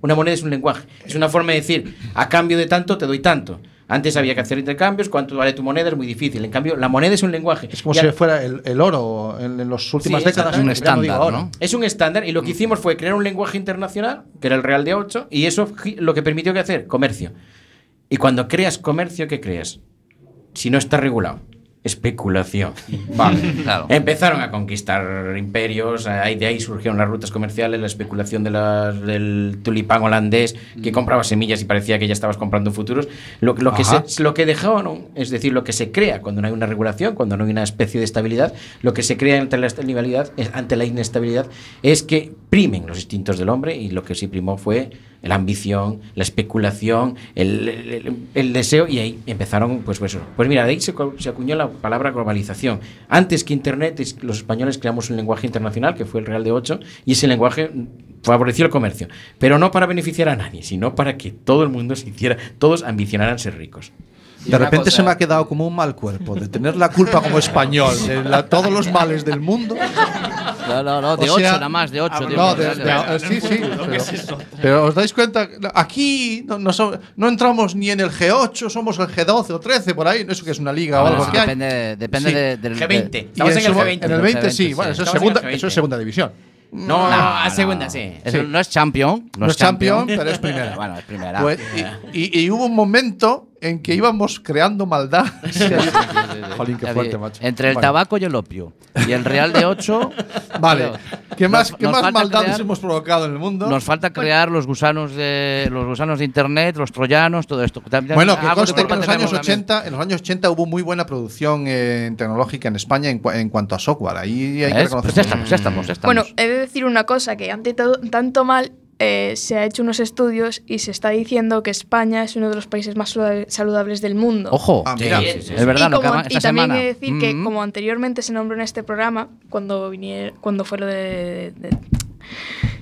Una moneda es un lenguaje, es una forma de decir, a cambio de tanto te doy tanto. Antes había que hacer intercambios, cuánto vale tu moneda es muy difícil. En cambio, la moneda es un lenguaje. Es como y si al... fuera el, el oro en, en las últimas sí, décadas. Es un estándar, no ¿no? Es un estándar y lo que hicimos fue crear un lenguaje internacional, que era el Real de Ocho, y eso lo que permitió que hacer, comercio. Y cuando creas comercio, ¿qué creas? Si no está regulado. Especulación. Vale, claro. Empezaron a conquistar imperios, ahí de ahí surgieron las rutas comerciales, la especulación de la, del tulipán holandés que compraba semillas y parecía que ya estabas comprando futuros. Lo, lo que se, lo que dejaron, es decir, lo que se crea cuando no hay una regulación, cuando no hay una especie de estabilidad, lo que se crea ante la estabilidad, ante la inestabilidad, es que primen los instintos del hombre y lo que sí primó fue la ambición, la especulación, el, el, el deseo, y ahí empezaron, pues, pues, pues mira, de ahí se, se acuñó la palabra globalización. Antes que Internet, los españoles creamos un lenguaje internacional, que fue el Real de Ocho, y ese lenguaje favoreció el comercio, pero no para beneficiar a nadie, sino para que todo el mundo se hiciera, todos ambicionaran ser ricos. De repente cosa... se me ha quedado como un mal cuerpo de tener la culpa como español de la, todos los males del mundo. No, no, no, de ocho, nada más, de ocho. No, de, de, de, sí, sí. Pero, es pero os dais cuenta, aquí no, no, so, no entramos ni en el G ocho, somos el G doce o trece, por ahí. Eso que es una liga bueno, o algo que hay. Depende, depende sí. de, del G veinte. Estamos en el G veinte. En el veinte, sí. Bueno, eso es, segunda, eso es segunda división. No, no, no, a segunda, no. sí. sí. No es champion. No, no es champion, pero es primera. Bueno, es primera. Pues, y, y, y hubo un momento en que íbamos creando maldad. Sí, sí, sí, sí. Jolín, qué fuerte, macho. Entre el bueno. tabaco y el opio. Y el Real de Ocho. Vale. ¿Qué más, nos, ¿qué nos más maldades crear, hemos provocado en el mundo? Nos falta crear los gusanos de, los gusanos de Internet, los troyanos, todo esto. También, bueno, que conste que en los, años ochenta, en los años ochenta hubo muy buena producción eh, tecnológica en España en, en cuanto a software. Ahí hay ¿ves? Que reconocer. Pues ya estamos, ya estamos, ya estamos. Bueno, he de decir una cosa, que ante todo, tanto mal... Eh, se ha hecho unos estudios y se está diciendo que España es uno de los países más saludables del mundo. ¡Ojo! Ah, mira. Sí, sí, sí. Es verdad, y, como, lo que y también he de decir mm-hmm. que, como anteriormente se nombró en este programa, cuando, vinier, cuando fue lo de... de, de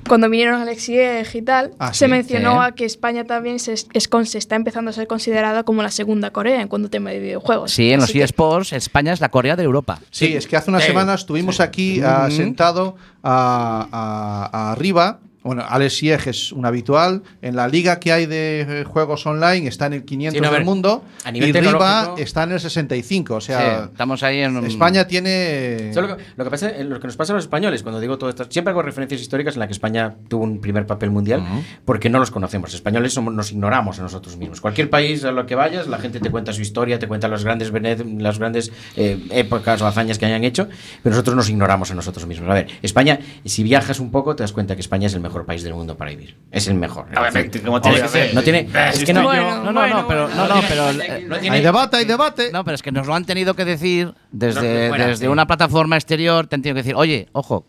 cuando vinieron al exilio y tal, ah, se sí, mencionó sí. a que España también se, es, se está empezando a ser considerada como la segunda Corea en cuanto a tema de videojuegos. Sí, en los eSports que... España es la Corea de Europa. Sí, sí. Es que hace unas sí. semanas estuvimos sí. aquí mm-hmm. sentado a, a, a arriba. Bueno, Alex Sieg es un habitual. En la liga que hay de juegos online está en el quinientos sí, no, del mundo y Riva está en el sesenta y cinco. O sea, sí, estamos ahí en un... España tiene... Lo que, lo, que pasa, lo que nos pasa a los españoles, cuando digo todo esto, siempre hago referencias históricas en las que España tuvo un primer papel mundial uh-huh. porque no los conocemos. Los españoles somos, nos ignoramos a nosotros mismos. Cualquier país a lo que vayas, la gente te cuenta su historia, te cuenta las grandes, las grandes eh, épocas o hazañas que hayan hecho, pero nosotros nos ignoramos a nosotros mismos. A ver, España, si viajas un poco, te das cuenta que España es el mejor país del mundo para vivir. Es el mejor. Obviamente, como tiene que ser. No tiene. Es que no. No, no, no, pero. No, no, pero eh, hay debate, hay debate. No, pero es que nos lo han tenido que decir desde, desde una plataforma exterior. Te han tenido que decir, oye, ojo,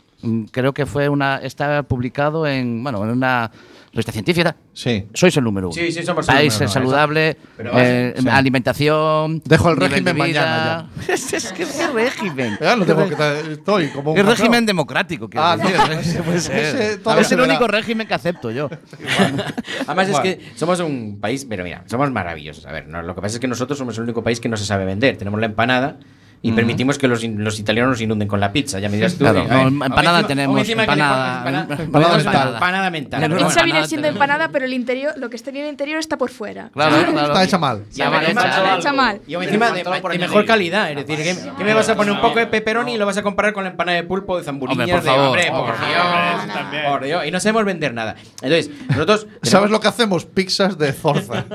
creo que fue una. Está publicado en. Bueno, en una. Revista científica. Sí. Sois el número uno. Sí, sí, somos el país número uno, saludable, pero, eh, sí. alimentación. Dejo el régimen mañana. Ya. Es que es el régimen. Ya, lo tengo que estoy como un el macro. Régimen democrático. Ah, tío, ese, pues, ese, todo es el verá. Único régimen que acepto yo. Bueno. Además bueno. es que somos un país, pero mira, somos maravillosos. A ver, no, lo que pasa es que nosotros somos el único país que no se sabe vender. Tenemos la empanada. y mm. permitimos que los, los italianos nos inunden con la pizza. Ya me dirás tú. Claro. No, empanada o, tenemos. O empanada, empanada, empanada, mental. empanada mental. La pizza bueno, viene siendo empanada, pero el interior, lo que está en el interior está por fuera. Claro, claro, claro. Está hecha mal. Está mal, está hecha mal. Y encima de, de mejor calidad. Es decir, que, que me vas a poner un poco de pepperoni y lo vas a comparar con la empanada de pulpo de zamburiñas. Hombre, por favor. De, hombre, por Dios, por Dios. Y no sabemos vender nada. Entonces, nosotros... ¿Sabes lo que hacemos? Pizzas de zorza.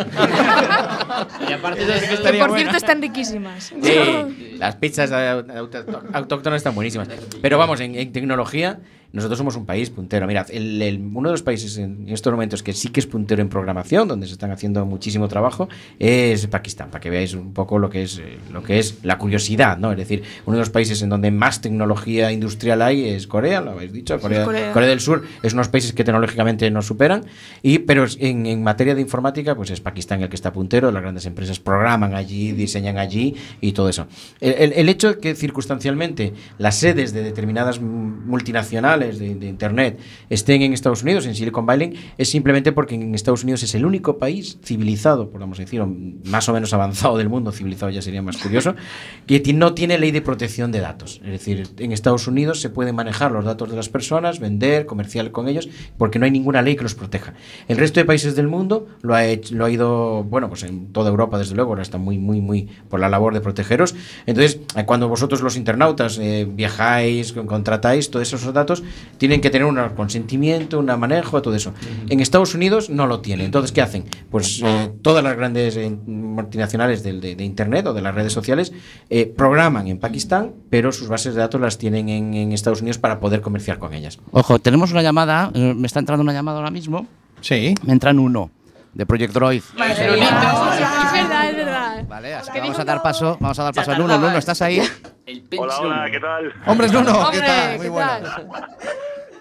Y aparte, que por cierto, buena. Están riquísimas. Sí, las pizzas autóctonas están buenísimas. Pero vamos, en, en tecnología, nosotros somos un país puntero. Mirad, el, el, uno de los países en estos momentos que sí que es puntero en programación, donde se están haciendo muchísimo trabajo, es Pakistán, para que veáis un poco lo que es, eh, lo que es la curiosidad, ¿no? Es decir, uno de los países en donde más tecnología industrial hay es Corea, lo habéis dicho, Corea, sí, Corea. Corea del Sur es unos países que tecnológicamente nos superan, y pero en, en materia de informática, pues es Pakistán el que está puntero, las grandes empresas programan allí, diseñan allí y todo eso. El, el, el hecho que circunstancialmente las sedes de determinadas multinacionales De, de Internet estén en Estados Unidos, en Silicon Valley, es simplemente porque en Estados Unidos es el único país civilizado, podemos decir, o más o menos avanzado del mundo, civilizado ya sería más curioso, que no tiene ley de protección de datos. Es decir, en Estados Unidos se pueden manejar los datos de las personas, vender, comerciar con ellos, porque no hay ninguna ley que los proteja. El resto de países del mundo lo ha, hecho, lo ha ido, bueno, pues en toda Europa, desde luego, ahora está muy, muy, muy por la labor de protegeros. Entonces, cuando vosotros los internautas eh, viajáis, contratáis, todos esos datos, tienen que tener un consentimiento, un manejo, todo eso. Uh-huh. En Estados Unidos no lo tienen. Entonces, ¿qué hacen? Pues eh, todas las grandes eh, multinacionales de, de, de Internet o de las redes sociales eh, programan en Pakistán, pero sus bases de datos las tienen en, en Estados Unidos para poder comerciar con ellas. Ojo, tenemos una llamada. Eh, me está entrando una llamada ahora mismo. Sí. Me entran uno. De Project Droid. Vale, sí. Es verdad, es verdad. Vale, así que vamos a dar paso, vamos a dar paso al Nuno. Nuno, ¿estás ahí? Hola, hola, ¿qué tal? Hombre, Nuno, ¿qué tal? Muy buenas.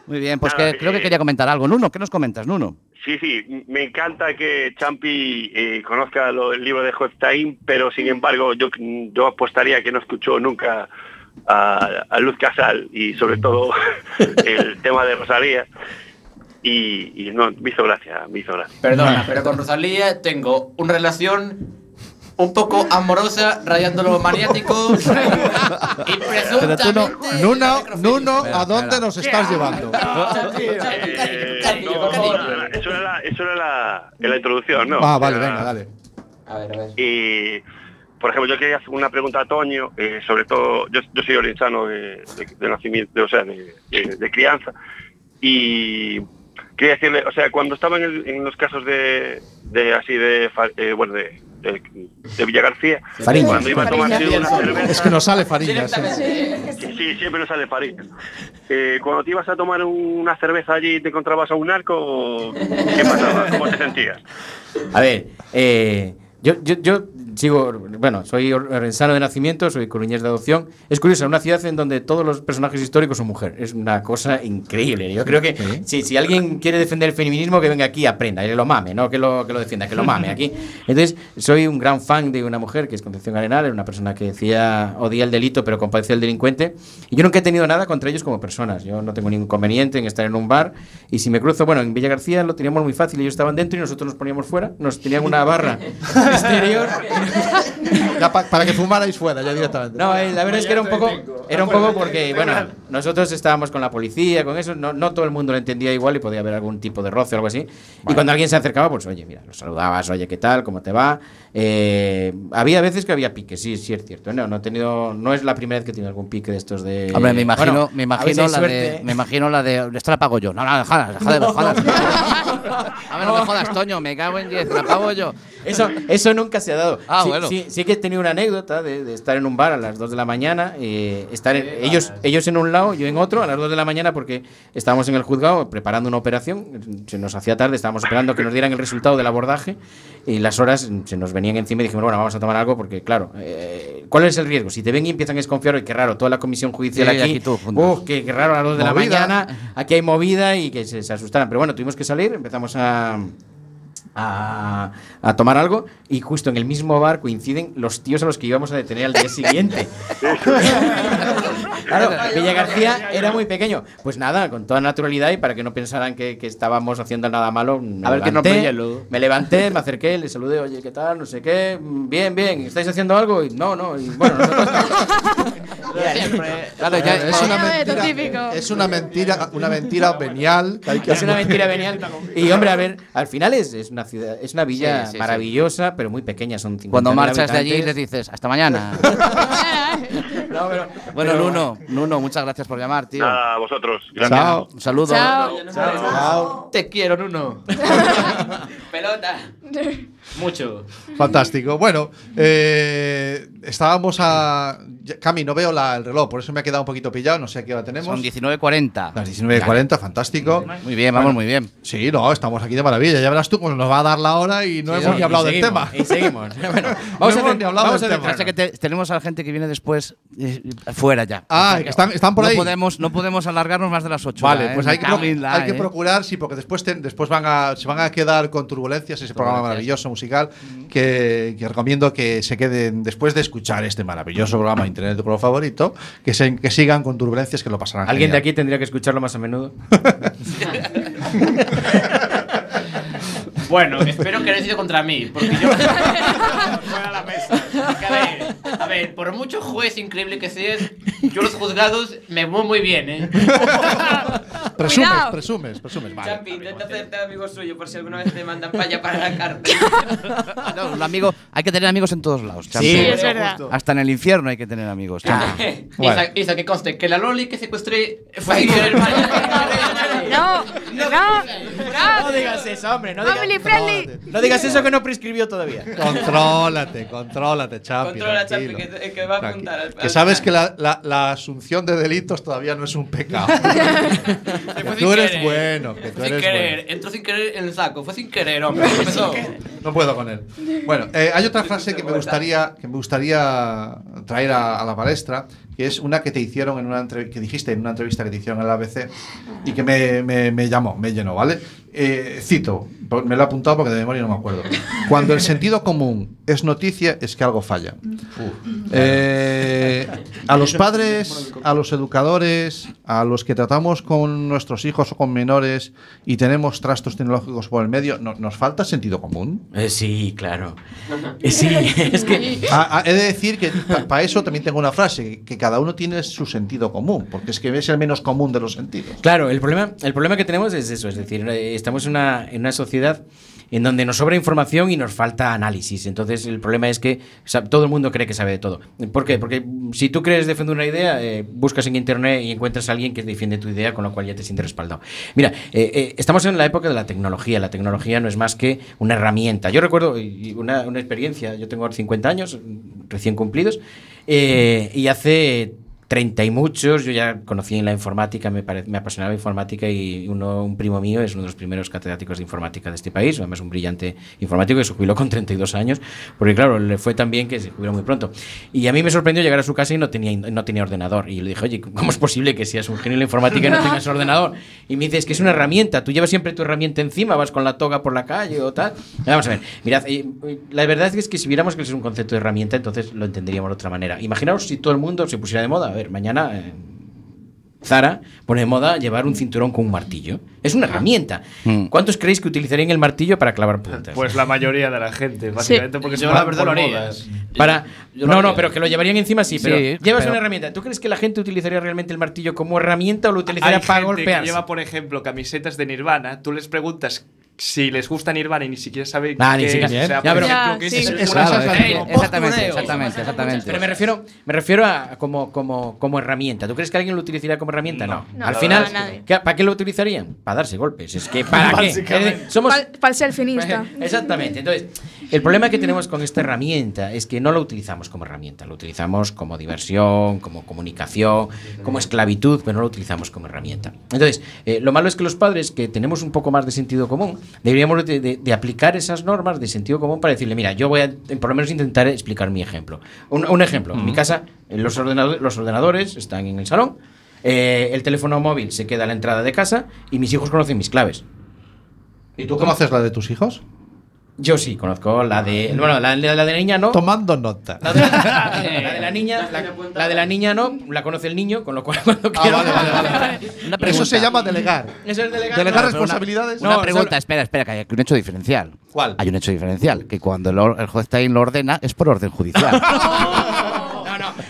Muy bien, pues Nada, que, eh, creo que quería comentar algo. Nuno, ¿qué nos comentas, Nuno? Sí, sí, me encanta que Champi eh, conozca lo, el libro de El Juez Taín, pero sin embargo yo, yo apostaría que no escuchó nunca a, a Luz Casal y sobre todo el tema de Rosalía. Y, y no, me hizo gracia, me hizo gracia. Perdona, pero con Rosalía tengo una relación un poco amorosa, rayando lo maniático. Y presuntamente... No, Nuno, Nuno, ¿a dónde nos estás llevando? Eso era, la, eso era la, la introducción, ¿no? Ah, vale, era, venga, dale. A ver, a ver. Y, por ejemplo, yo quería hacer una pregunta a Toño, eh, sobre todo, yo, yo soy orensano de, de, de nacimiento, o sea, de, de, de crianza, y... Quería decirle, o sea, cuando estaba en, el, en los casos de, de así de, eh, bueno, de, de, de Vilagarcía, Fariña. Cuando iba a tomar una cerveza... Es que no sale Fariña. Sí, sí, sí, siempre no sale Fariña. Eh, cuando te ibas a tomar una cerveza allí y te encontrabas a un narco, ¿qué pasaba? ¿Cómo te sentías? A ver, eh, yo, yo, yo sigo, bueno, soy orensano de nacimiento, soy coruñés de adopción. Es curioso, una ciudad en donde todos los personajes históricos son mujeres. Es una cosa increíble. Yo creo que ¿Eh? si, si alguien quiere defender el feminismo, que venga aquí y aprenda, que lo mame, no que lo, que lo defienda, que lo mame aquí. Entonces, soy un gran fan de una mujer que es Concepción Arenal, era una persona que decía, odia el delito, pero compadecía al delincuente. Y yo nunca he tenido nada contra ellos como personas. Yo no tengo ningún inconveniente en estar en un bar. Y si me cruzo, bueno, en Vilagarcía lo teníamos muy fácil. Ellos estaban dentro y nosotros nos poníamos fuera. Nos tenían una barra exterior. Ya pa- para que fumarais fuera ya directamente. No, eh, la verdad es que era un poco era un poco porque bueno, nosotros estábamos con la policía, con eso, no, no todo el mundo lo entendía igual y podía haber algún tipo de roce o algo así. Vale. Y cuando alguien se acercaba, pues oye, mira, lo saludabas, oye, ¿qué tal? ¿Cómo te va? Eh, había veces que había piques, sí, sí es cierto. No, no he tenido no es la primera vez que he tenido algún pique de estos de Hombre, me imagino, bueno, me imagino la suerte, de ¿eh? me imagino la de esta la pago yo. No, no, dejad, dejad, dejad. A ver, no me jodas, Toño, me cago en diez, la pago yo. Eso eso nunca se ha dado. Ah, sí, bueno. sí, sí que he tenido una anécdota de, de estar en un bar a las dos de la mañana, eh, estar en, ellos, ellos en un lado, yo en otro, a las dos de la mañana, porque estábamos en el juzgado preparando una operación, se nos hacía tarde, estábamos esperando que nos dieran el resultado del abordaje y las horas se nos venían encima y dijimos, bueno, vamos a tomar algo porque, claro, eh, ¿cuál es el riesgo? Si te ven y empiezan a desconfiar, y qué raro, toda la comisión judicial sí, aquí, aquí uh, qué, qué raro, a las dos de la mañana, aquí hay movida y que se, se asustaran. Pero bueno, tuvimos que salir, empezamos a... A, a tomar algo y justo en el mismo bar coinciden los tíos a los que íbamos a detener al día siguiente. Claro, Vilagarcía era muy pequeño. Pues nada, con toda naturalidad y para que no pensaran que, que estábamos haciendo nada malo, me a levanté, ver que no me levanté, me acerqué, le saludé, oye, ¿qué tal? No sé qué, bien, bien, ¿estáis haciendo algo? Y no, no, y bueno, nosotros... Claro, ya es una mentira, es una mentira, una mentira venial. Que hay que es una mentira venial. Y hombre, a ver, al final es, es una ciudad, es una villa sí, sí, maravillosa, sí. pero muy pequeña, son cincuenta mil Cuando marchas de allí y les dices hasta mañana. No, pero, bueno, pero, Nuno, Nuno, muchas gracias por llamar, tío. Nada, a vosotros. Gracias. Chao. Un saludo. Chao. Chao. Chao. Te quiero, Nuno. Pelota. Mucho. Fantástico. Bueno, eh, estábamos a... Cami, no veo la, el reloj, por eso me ha quedado un poquito pillado. No sé a qué hora tenemos. Son diecinueve cuarenta Las diecinueve cuarenta fantástico. Muy bien, vamos, bueno, muy bien. Sí, no, estamos aquí de maravilla. Ya verás tú cómo nos va a dar la hora y no sí, hemos no, ni hablado del tema. Y seguimos. Bueno, vamos no a hemos ni hablado del tema. Bueno. Que te, tenemos a la gente que viene después eh, fuera ya. Ah, o sea, están, están por no ahí. Podemos, no podemos alargarnos más de las ocho Vale, horas, pues eh, hay, que, hay la, que procurar, eh. sí, porque después, ten, después van a, se van a quedar con turbulencias ese programa maravilloso musical que, que recomiendo que se queden después de escuchar este maravilloso programa Internet De Tu Color Favorito, que, se, que sigan con turbulencias que lo pasarán. ¿Alguien genial. de aquí tendría que escucharlo más a menudo? Bueno, espero que no haya sido contra mí, porque yo fuera la mesa. A ver, a ver, por mucho juez increíble que seas, yo los juzgados me voy muy bien, ¿eh? Presumes, presumes, presumes. Vale. Chapi, intenta hacerte amigo suyo por si alguna vez te mandan paya para la cárcel. No, el amigo, hay que tener amigos en todos lados, Chapi. Sí, es verdad. Hasta en el infierno hay que tener amigos, Chapi. Ah, bueno. Isa, Isa, que conste que la Loli que secuestré fue yo el padre. No, no, no, no, no digas eso, hombre, no digas. No digas eso que no prescribió todavía. Contrólate, contrólate, Chapi. Controla, Chapi, que, que va a apuntar. Al, que sabes que la, la, la asunción de delitos todavía no es un pecado. Que tú eres querer. bueno. Que tú sin eres querer. Bueno. Entró sin querer en el saco. Fue sin querer, hombre. Sin querer. No puedo con él. Bueno, eh, hay otra frase que me gustaría, que me gustaría traer a, a la palestra, que es una que te hicieron en una entrev- que dijiste en una entrevista que te hicieron en la A B C y que me, me, me llamó, me llenó, ¿vale? Eh, cito, me lo he apuntado porque de memoria no me acuerdo. Cuando el sentido común es noticia, es que algo falla. Eh, a los padres, a los educadores, a los que tratamos con nuestros hijos o con menores y tenemos trastos tecnológicos por el medio, ¿no, ¿nos falta sentido común? Eh, sí, claro. Eh, sí, es que... A, a, he de decir que para eso también tengo una frase, que cada Cada uno tiene su sentido común, porque es que es el menos común de los sentidos. Claro, el problema, el problema que tenemos es eso, es decir, estamos en una, en una sociedad en donde nos sobra información y nos falta análisis. Entonces el problema es que o sea, todo el mundo cree que sabe de todo. ¿Por qué? Porque si tú crees defender una idea, eh, buscas en internet y encuentras a alguien que defiende tu idea, con lo cual ya te sientes respaldado. Mira, eh, eh, estamos en la época de la tecnología. La tecnología no es más que una herramienta. Yo recuerdo una, una experiencia, yo tengo cincuenta años recién cumplidos, Eh, y hace treinta y muchos, yo ya conocí en la informática, me, pare, me apasionaba la informática y uno, un primo mío es uno de los primeros catedráticos de informática de este país, además un brillante informático que se jubiló con treinta y dos años porque claro, le fue tan bien que se jubiló muy pronto. Y a mí me sorprendió llegar a su casa y no tenía, no tenía ordenador. Y le dije, oye, ¿cómo es posible que seas un genio en la informática y no tengas ordenador? Y me dice, es que es una herramienta, tú llevas siempre tu herramienta encima, vas con la toga por la calle o tal. Vamos a ver, mirad, la verdad es que si viéramos que es un concepto de herramienta, entonces lo entenderíamos de otra manera. Imaginaos si todo el mundo se pusiera de moda. A ver, mañana eh, Zara pone de moda llevar un cinturón con un martillo. Es una herramienta. Mm. ¿Cuántos creéis que utilizarían el martillo para clavar puntas? Pues la mayoría de la gente, básicamente, sí. porque se la verdad modas. Para, yo, yo no, no, pero que lo llevarían encima sí, sí pero llevas pero... una herramienta. ¿Tú crees que la gente utilizaría realmente el martillo como herramienta o lo utilizaría Hay para gente golpearse? Que lleva, por ejemplo, camisetas de Nirvana, tú les preguntas si les gusta Nirvana y ni siquiera saben nah, qué es, o sea, ya, pero ya, que sí. es, es, es claro, exactamente, exactamente, exactamente, exactamente. Pero me refiero, me refiero a como, como, como herramienta. ¿Tú crees que alguien lo utilizaría como herramienta? No. no. no Al final, no, ¿qué, ¿para qué lo utilizarían? Para darse golpes. Es que ¿para qué? Somos para el selfinista. Exactamente. Entonces, el problema que tenemos con esta herramienta es que no lo utilizamos como herramienta, lo utilizamos como diversión, como comunicación, como esclavitud, pero no lo utilizamos como herramienta. Entonces, eh, lo malo es que los padres que tenemos un poco más de sentido común deberíamos de, de, de aplicar esas normas de sentido común para decirle, mira, yo voy a por lo menos intentar explicar mi ejemplo. Un, un ejemplo, uh-huh. en mi casa los, ordenador, los ordenadores están en el salón, eh, el teléfono móvil se queda a la entrada de casa y mis hijos conocen mis claves. ¿Y tú cómo haces la de tus hijos? Yo sí, conozco la de. Bueno, la, la, la de la niña no. Tomando nota. La de la, de, la, de la niña. La, la de la niña no, la conoce el niño, con lo cual cuando ah, quiero. Vale, vale, vale. Una pregunta. Eso se llama delegar. Eso es delegar. Delegar no, responsabilidades. Una, una pregunta, espera, espera, que hay un hecho diferencial. ¿Cuál? Hay un hecho diferencial, que cuando el, el juez Taín lo ordena es por orden judicial.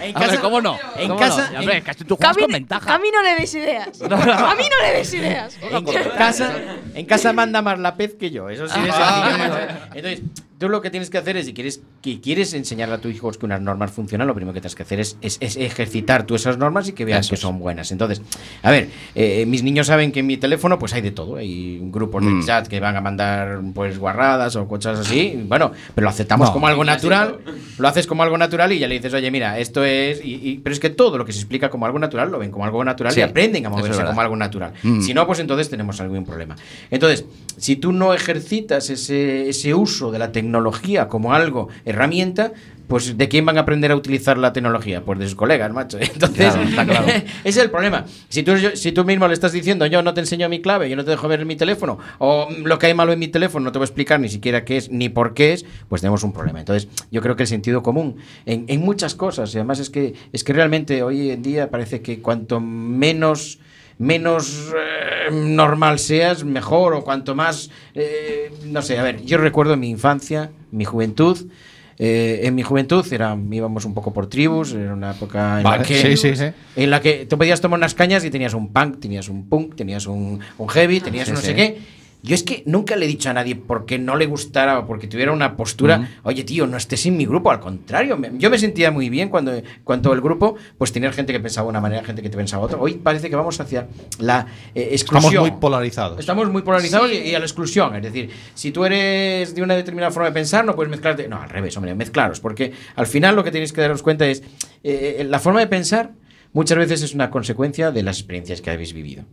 En casa, ver, ¿cómo no? En ¿Cómo casa, no? Hombre, en, tú juegas con ventaja. A mí no le des ideas. No, no. A mí no le des ideas. En casa, en casa manda más la pez que yo. Eso sí es ah, así. Entonces, tú lo que tienes que hacer es, si quieres, que quieres enseñarle a tus hijos que unas normas funcionan, lo primero que tienes que hacer es, es, es ejercitar tú esas normas y que veas eso que es. Son buenas. Entonces, a ver, eh, mis niños saben que en mi teléfono pues hay de todo. Hay grupos mm. de chat que van a mandar pues guarradas o cosas así. Bueno, pero lo aceptamos no, como algo natural. Lo haces como algo natural y ya le dices, oye, mira, esto es... Y, y, pero es que todo lo que se explica como algo natural lo ven como algo natural sí, y aprenden a moverse como algo natural. Mm. Si no, pues entonces tenemos algún problema. Entonces, si tú no ejercitas ese, ese uso de la tecnología, tecnología como algo, herramienta, pues ¿de quién van a aprender a utilizar la tecnología? Pues de sus colegas, macho. Entonces, claro, está claro. Ese es el problema. Si tú, yo, si tú mismo le estás diciendo, yo no te enseño mi clave, yo no te dejo ver mi teléfono, o lo que hay malo en mi teléfono no te voy a explicar ni siquiera qué es, ni por qué es, pues tenemos un problema. Entonces, yo creo que el sentido común en, en muchas cosas, y además es que, es que realmente hoy en día parece que cuanto menos... menos eh, normal seas, mejor, o cuanto más... Eh, no sé, a ver, yo recuerdo mi infancia, mi juventud... Eh, en mi juventud era, íbamos un poco por tribus, era una época en, vale, la, que, sí, sí, sí. en la que tú podías tomar unas cañas y tenías un punk, tenías un punk, tenías un, un heavy, tenías sí, no sí. sé qué... Yo es que nunca le he dicho a nadie porque no le gustara o porque tuviera una postura, uh-huh. oye tío, no estés en mi grupo, al contrario, me, yo me sentía muy bien cuando, cuando el grupo, pues tenía gente que pensaba de una manera, gente que te pensaba otra. Hoy parece que vamos hacia la eh, exclusión. Estamos muy polarizados. Estamos muy polarizados sí. y, y a la exclusión, es decir, si tú eres de una determinada forma de pensar, no puedes mezclarte, no, al revés, hombre, mezclaros, porque al final lo que tenéis que daros cuenta es, eh, la forma de pensar muchas veces es una consecuencia de las experiencias que habéis vivido.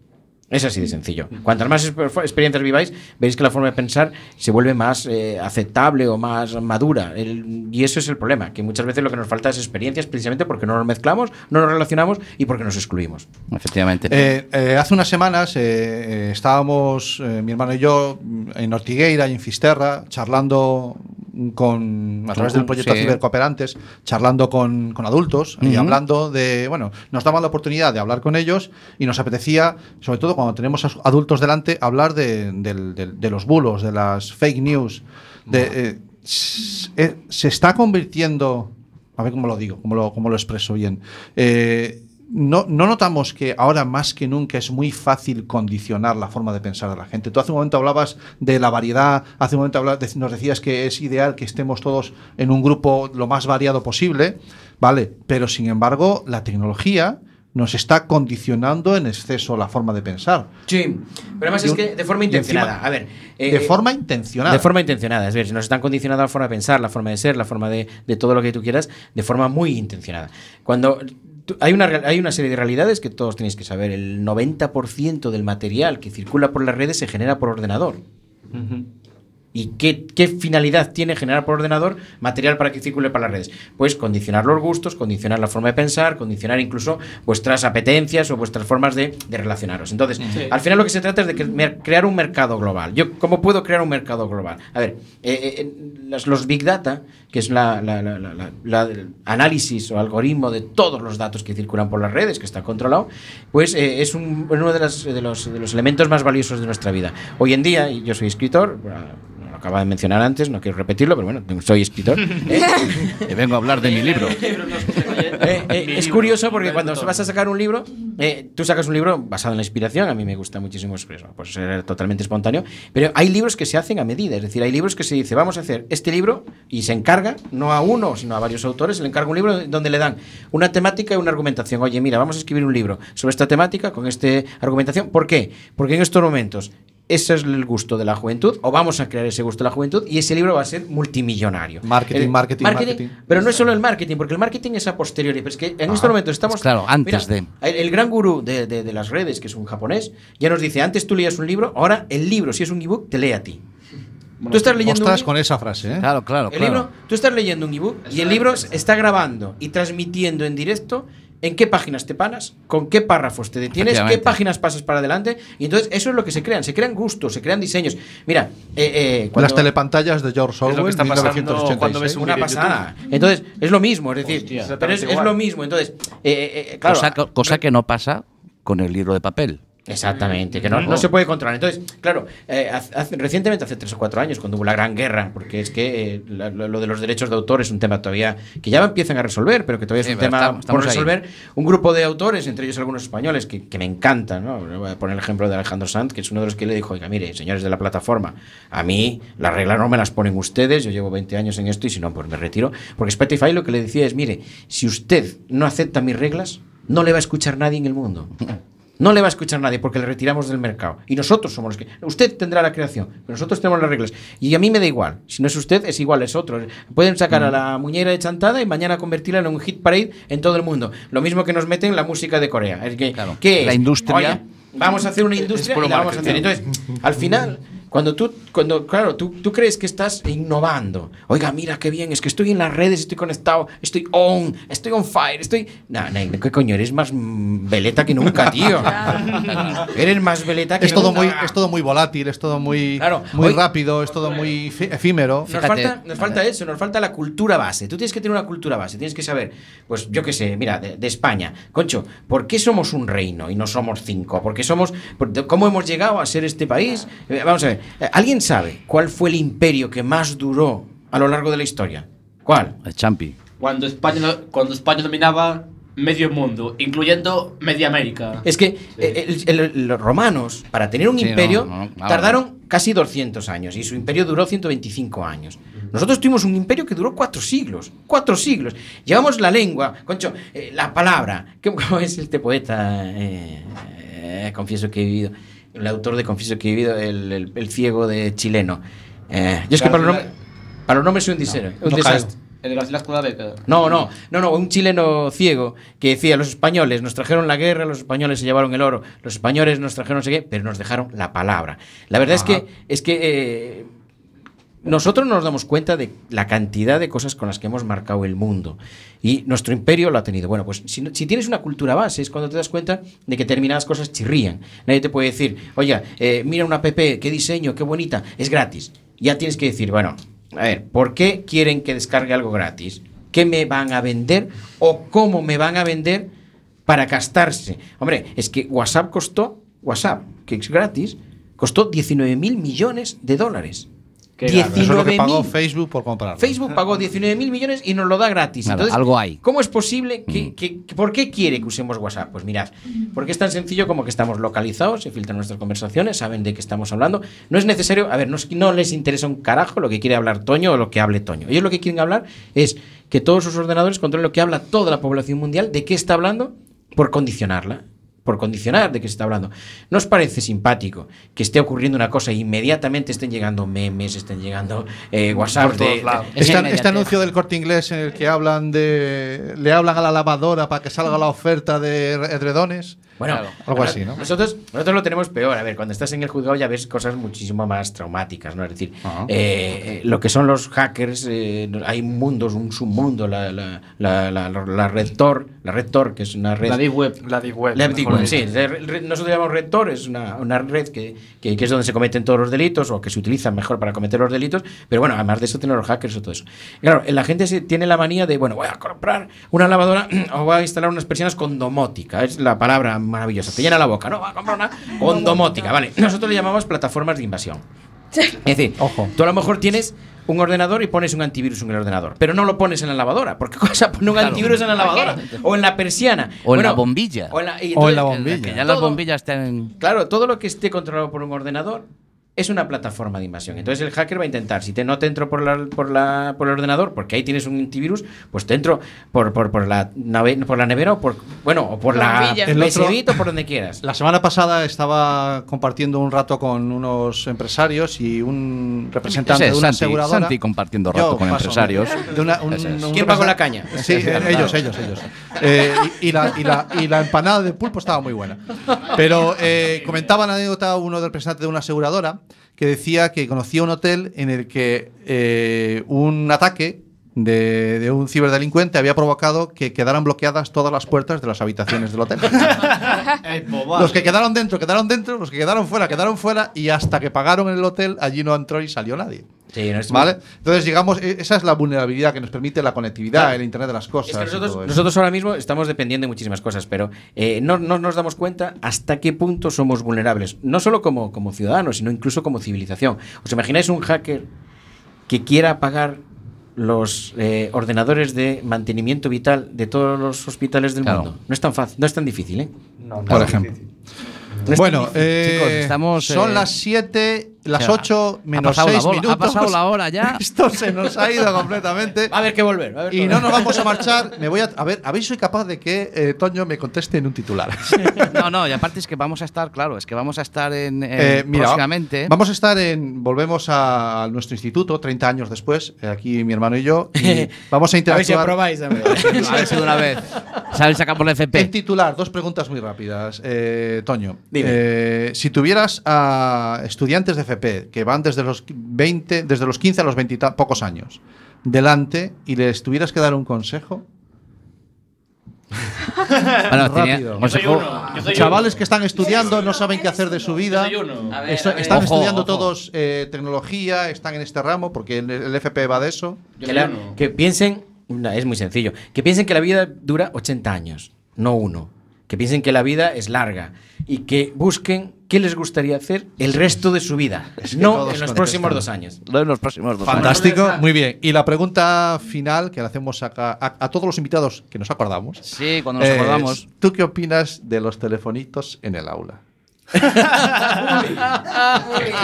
Es así de sencillo. Cuantas más experiencias viváis, veréis que la forma de pensar se vuelve más eh, aceptable o más madura. El, y eso es el problema, que muchas veces lo que nos falta es experiencias precisamente porque no nos mezclamos, no nos relacionamos y porque nos excluimos. Efectivamente. Eh, eh, hace unas semanas eh, eh, estábamos, eh, mi hermano y yo, en Ortigueira y en Fisterra, charlando con a través del proyecto sí. Cibercooperantes, charlando con, con adultos uh-huh. y hablando de... Bueno, nos daban la oportunidad de hablar con ellos y nos apetecía, sobre todo cuando tenemos a adultos delante, hablar de, de, de, de los bulos, de las fake news. De, eh, se, se está convirtiendo... A ver cómo lo digo, cómo lo, cómo lo expreso bien. Eh, no, no notamos que ahora más que nunca es muy fácil condicionar la forma de pensar de la gente. Tú hace un momento hablabas de la variedad, hace un momento hablabas, nos decías que es ideal que estemos todos en un grupo lo más variado posible, ¿vale? Pero sin embargo, la tecnología... nos está condicionando en exceso la forma de pensar. Sí, pero además es que de forma intencionada. Encima, a ver, eh, de forma intencionada. De forma intencionada, es decir, nos están condicionando la forma de pensar, la forma de ser, la forma de, de todo lo que tú quieras, de forma muy intencionada. Cuando... Hay una, hay una serie de realidades que todos tenéis que saber. El noventa por ciento del material que circula por las redes se genera por ordenador. Uh-huh. ¿Y qué, qué finalidad tiene generar por ordenador material para que circule para las redes? Pues condicionar los gustos, condicionar la forma de pensar, condicionar incluso vuestras apetencias o vuestras formas de, de relacionaros. Entonces, sí. al final lo que se trata es de crear un mercado global. Yo, ¿cómo puedo crear un mercado global? A ver, eh, eh, los, los Big Data, que es la, la, la, la, la, la, el análisis o algoritmo de todos los datos que circulan por las redes, que está controlado, pues eh, es un, uno de, las, de, los, de los elementos más valiosos de nuestra vida. Hoy en día, yo soy escritor... Lo acababa de mencionar antes, no quiero repetirlo, pero bueno, soy escritor. ¿Eh? Y vengo a hablar de mi libro. eh, eh, es curioso porque cuando vas a sacar un libro, eh, tú sacas un libro basado en la inspiración, a mí me gusta muchísimo expreso, pues ser totalmente espontáneo, pero hay libros que se hacen a medida, es decir, hay libros que se dice, vamos a hacer este libro, y se encarga, no a uno, sino a varios autores, se le encarga un libro donde le dan una temática y una argumentación. Oye, mira, vamos a escribir un libro sobre esta temática, con esta argumentación. ¿Por qué? Porque en estos momentos... Ese es el gusto de la juventud, o vamos a crear ese gusto de la juventud, y ese libro va a ser multimillonario. Marketing, el, marketing, marketing, marketing. Pero no es solo el marketing, porque el marketing es a posteriori. Pero es que en Ajá. este momento estamos... Claro, antes mira, de... El, el gran gurú de, de, de las redes, que es un japonés, ya nos dice, antes tú leías un libro, ahora el libro, si es un ebook, te lee a ti. Bueno, tú estás leyendo un... con esa frase, ¿eh? Claro, claro, el claro. Libro, tú estás leyendo un ebook y el libro está grabando y transmitiendo en directo en qué páginas te paras, con qué párrafos te detienes, qué páginas pasas para adelante. Y entonces eso es lo que se crean, se crean gustos, se crean diseños. Mira, eh, eh, cuando... las telepantallas de George Orwell, es mil novecientos ochenta y seis, cuando ves una pasada. Entonces es lo mismo, es decir, hostia, pero es, es lo mismo. Entonces, eh, eh, claro, cosa, cosa que no pasa con el libro de papel. Exactamente, que no, no se puede controlar. Entonces, claro, eh, hace, recientemente, hace tres o cuatro años, cuando hubo la gran guerra, porque es que eh, la, lo de los derechos de autor es un tema todavía que ya empiezan a resolver, pero que todavía es sí, un tema estamos, por resolver. Ahí. Un grupo de autores, entre ellos algunos españoles, que, que me encantan, ¿no? Voy a poner el ejemplo de Alejandro Sanz, que es uno de los que le dijo, oiga, mire, señores de la plataforma, a mí las reglas no me las ponen ustedes, yo llevo veinte años en esto y si no, pues me retiro. Porque Spotify lo que le decía es, mire, si usted no acepta mis reglas, no le va a escuchar nadie en el mundo. No le va a escuchar nadie porque le retiramos del mercado. Y nosotros somos los que... Usted tendrá la creación, pero nosotros tenemos las reglas. Y a mí me da igual. Si no es usted, es igual, es otro. Pueden sacar a la Muñeira de Chantada y mañana convertirla en un hit parade en todo el mundo. Lo mismo que nos meten la música de Corea. Es que, claro, ¿qué es? La industria... Oye, vamos a hacer una industria y la vamos a hacer. Entonces, al final... Cuando tú, cuando, claro, tú, tú crees que estás innovando. Oiga, mira qué bien, es que estoy en las redes, estoy conectado, estoy on, estoy on fire, estoy... No, nah, nah, ¿qué coño? Eres más veleta que nunca, tío. Eres más veleta que es todo nunca. Muy, es todo muy volátil, es todo muy, claro, muy hoy, rápido, es todo muy efímero. Nos, falta, nos falta eso, nos falta la cultura base. Tú tienes que tener una cultura base, tienes que saber, pues yo qué sé, mira, de, de España. Concho, ¿por qué somos un reino y no somos cinco? ¿Por qué somos, por, ¿Cómo hemos llegado a ser este país? Vamos a ver. ¿Alguien sabe cuál fue el imperio que más duró a lo largo de la historia? ¿Cuál? El Champi. Cuando España, cuando España dominaba medio mundo, incluyendo media América. Es que sí. el, el, el, los romanos, para tener un sí, imperio, no, no, no, tardaron casi doscientos años y su imperio duró ciento veinticinco años. Nosotros tuvimos un imperio que duró cuatro siglos. Cuatro siglos. Llevamos la lengua, concho, eh, la palabra. ¿Cómo es este poeta? Eh, eh, confieso que he vivido... El autor de Confieso que he vivido, el, el, el ciego de chileno. Eh, yo es que para los nombres, para los nombres soy un disero. No, un no desastre. Caigo. El de García de No, no, no, no, un chileno ciego que decía, los españoles nos trajeron la guerra, los españoles se llevaron el oro, los españoles nos trajeron no sé qué, pero nos dejaron la palabra. La verdad Ajá. es que, es que eh, nosotros no nos damos cuenta de la cantidad de cosas con las que hemos marcado el mundo. Y nuestro imperio lo ha tenido. Bueno, pues si, si tienes una cultura base es cuando te das cuenta de que determinadas cosas chirrían. Nadie te puede decir, oye, eh, mira una app, qué diseño, qué bonita, es gratis. Ya tienes que decir, bueno, a ver, ¿por qué quieren que descargue algo gratis? ¿Qué me van a vender o cómo me van a vender para gastarse? Hombre, es que WhatsApp costó, WhatsApp, que es gratis, costó diecinueve mil millones de dólares. diecinueve, eso es lo que pagó Facebook por comprarlo. Facebook pagó diecinueve mil millones y nos lo da gratis. Claro, entonces, algo hay. ¿Cómo es posible? Que, que, que, ¿Por qué quiere que usemos WhatsApp? Pues mirad, porque es tan sencillo como que estamos localizados, se filtran nuestras conversaciones, saben de qué estamos hablando. No es necesario, a ver, no, no les interesa un carajo lo que quiere hablar Toño o lo que hable Toño. Ellos lo que quieren hablar es que todos sus ordenadores controlen lo que habla toda la población mundial, de qué está hablando, por condicionarla. por condicionar de qué se está hablando. ¿No os parece simpático que esté ocurriendo una cosa e inmediatamente estén llegando memes, estén llegando eh, WhatsApp? Por de, todos de, este, este anuncio del Corte Inglés en el que hablan de le hablan a la lavadora para que salga la oferta de edredones. Bueno, claro, algo así, ¿no? Nosotros, nosotros lo tenemos peor. A ver, cuando estás en el juzgado ya ves cosas muchísimo más traumáticas, ¿no? Es decir, uh-huh. eh, eh, lo que son los hackers, eh, hay mundos, un submundo, la, la, la, la, la red Tor, la red Tor, que es una red... La Deep Web. La Deep Web. La Deep Web, sí. Nosotros llamamos red Tor, es una, una red que, que, que es donde se cometen todos los delitos o que se utilizan mejor para cometer los delitos, pero bueno, además de eso tienen los hackers o todo eso. Claro, la gente se tiene la manía de, bueno, voy a comprar una lavadora o voy a instalar unas persianas con domótica, es la palabra maravillosa, te llena la boca, no, va a comprar una ondomótica, vale, nosotros le llamamos plataformas de invasión, es decir, ojo, tú a lo mejor tienes un ordenador y pones un antivirus en el ordenador, pero no lo pones en la lavadora, porque cosa pone un claro, antivirus en la lavadora o en la persiana o bueno, en la bombilla o en la, entonces, o en la bombilla, que ya las bombillas están, claro, todo lo que esté controlado por un ordenador es una plataforma de invasión. Entonces el hacker va a intentar, si te, no te entro por la, por la por el ordenador, porque ahí tienes un antivirus, pues te entro por por por la nave, por la nevera o por bueno o por la, la P C B, por donde quieras. La semana pasada estaba compartiendo un rato con unos empresarios y un representante Ese, de una Santi, aseguradora. Santi compartiendo rato Yo, con paso, empresarios. De una, un, es. un, ¿Quién pagó la caña? Sí, ellos, ellos, ellos. Eh, y, y la y la y la empanada de pulpo estaba muy buena. Pero eh, comentaba la anécdota uno del representante de una aseguradora, que decía que conocía un hotel en el que eh, un ataque de, de un ciberdelincuente había provocado que quedaran bloqueadas todas las puertas de las habitaciones del hotel. Los que quedaron dentro, quedaron dentro, los que quedaron fuera, quedaron fuera, y hasta que pagaron en el hotel, allí no entró y salió nadie. Sí, no es ¿Vale? Bien. Entonces, digamos, esa es la vulnerabilidad que nos permite la conectividad, claro, el Internet de las cosas. Es que nosotros, nosotros ahora mismo estamos dependiendo de muchísimas cosas, pero eh, no, no nos damos cuenta hasta qué punto somos vulnerables. No solo como, como ciudadanos, sino incluso como civilización. ¿Os imagináis un hacker que quiera apagar los eh, ordenadores de mantenimiento vital de todos los hospitales del claro. mundo? No es tan fácil, no es tan difícil, ¿eh? No, no Por es ejemplo. Difícil. No bueno, difícil, eh, chicos, estamos, son eh, las siete, las ocho menos seis minutos. Ha pasado la hora ya. Esto se nos ha ido completamente. Va a haber que volver. Va a haber y que volver. No nos vamos a marchar. Me voy a, a ver, a ver si soy capaz de que eh, Toño me conteste en un titular. No, no, y aparte es que vamos a estar, claro, es que vamos a estar en. en eh, mira, próximamente. Vamos a estar en. Volvemos a nuestro instituto treinta años después, aquí mi hermano y yo. Y vamos a interactuar. A ver si aprobáis. A ver si de una vez. ¿Sabéis sacar por la F P? En titular, dos preguntas muy rápidas. Eh, Toño. Eh, si tuvieras a estudiantes de F P que van desde los veinte, desde los quince a los veinte pocos años delante y les tuvieras que dar un consejo, bueno, rápido. Consejo. Chavales uno. Que están estudiando, no saben qué hacer de su vida. A ver, Est- a ver. Están ojo, estudiando ojo. todos eh, tecnología, están en este ramo porque el, el F P va de eso. Que, la, que piensen, no, es muy sencillo, que piensen que la vida dura ochenta años, no uno. Que piensen que la vida es larga y que busquen qué les gustaría hacer el resto de su vida, es que no en los próximos dos años. No en los próximos dos Fantástico, años. Muy bien. Y la pregunta final que le hacemos a, a, a todos los invitados que nos acordamos. Sí, cuando nos eh, acordamos. ¿Tú qué opinas de los telefonitos en el aula?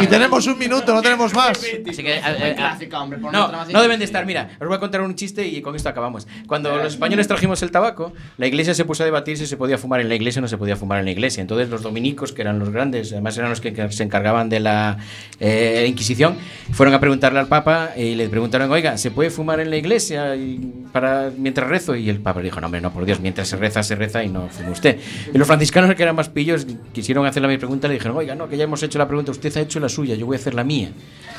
Y tenemos un minuto, no tenemos más. Así que, a, a, a, no, no deben de estar. Mira, os voy a contar un chiste y con esto acabamos. Cuando los españoles trajimos el tabaco, la iglesia se puso a debatir si se podía fumar en la iglesia o no se podía fumar en la iglesia. Entonces los dominicos, que eran los grandes, además eran los que se encargaban de la eh, Inquisición, fueron a preguntarle al Papa y le preguntaron: oiga, ¿se puede fumar en la iglesia y para, mientras rezo? Y el Papa dijo: no, hombre, no, por Dios, mientras se reza, se reza y no fume usted. Y los franciscanos, que eran más pillos, quisieron hacer la mi pregunta, le dijeron: oiga, no, que ya hemos hecho la pregunta, usted ha hecho la suya, yo voy a hacer la mía.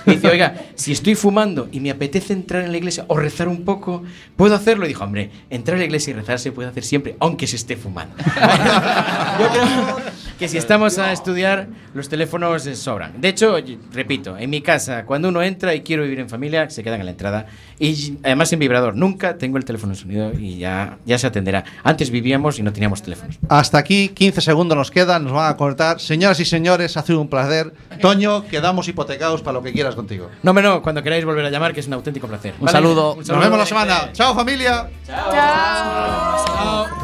Y dice: oiga, si estoy fumando y me apetece entrar en la iglesia o rezar un poco, ¿puedo hacerlo? Y dijo: hombre, entrar a la iglesia y rezar se puede hacer siempre, aunque se esté fumando. Yo creo que si estamos a estudiar, los teléfonos sobran. De hecho, repito, en mi casa, cuando uno entra y quiero vivir en familia, se quedan en la entrada. Y además en vibrador, nunca tengo el teléfono en sonido y ya, ya se atenderá. Antes vivíamos y no teníamos teléfonos. Hasta aquí, quince segundos nos quedan, nos van a cortar. Señoras y señores, ha sido un placer. Toño, quedamos hipotecados para lo que quieras contigo. No, no, cuando queráis volver a llamar, que es un auténtico placer. Un, vale, saludo. un saludo. Nos vemos la semana. Chao, familia. Chao. Chao. Chao.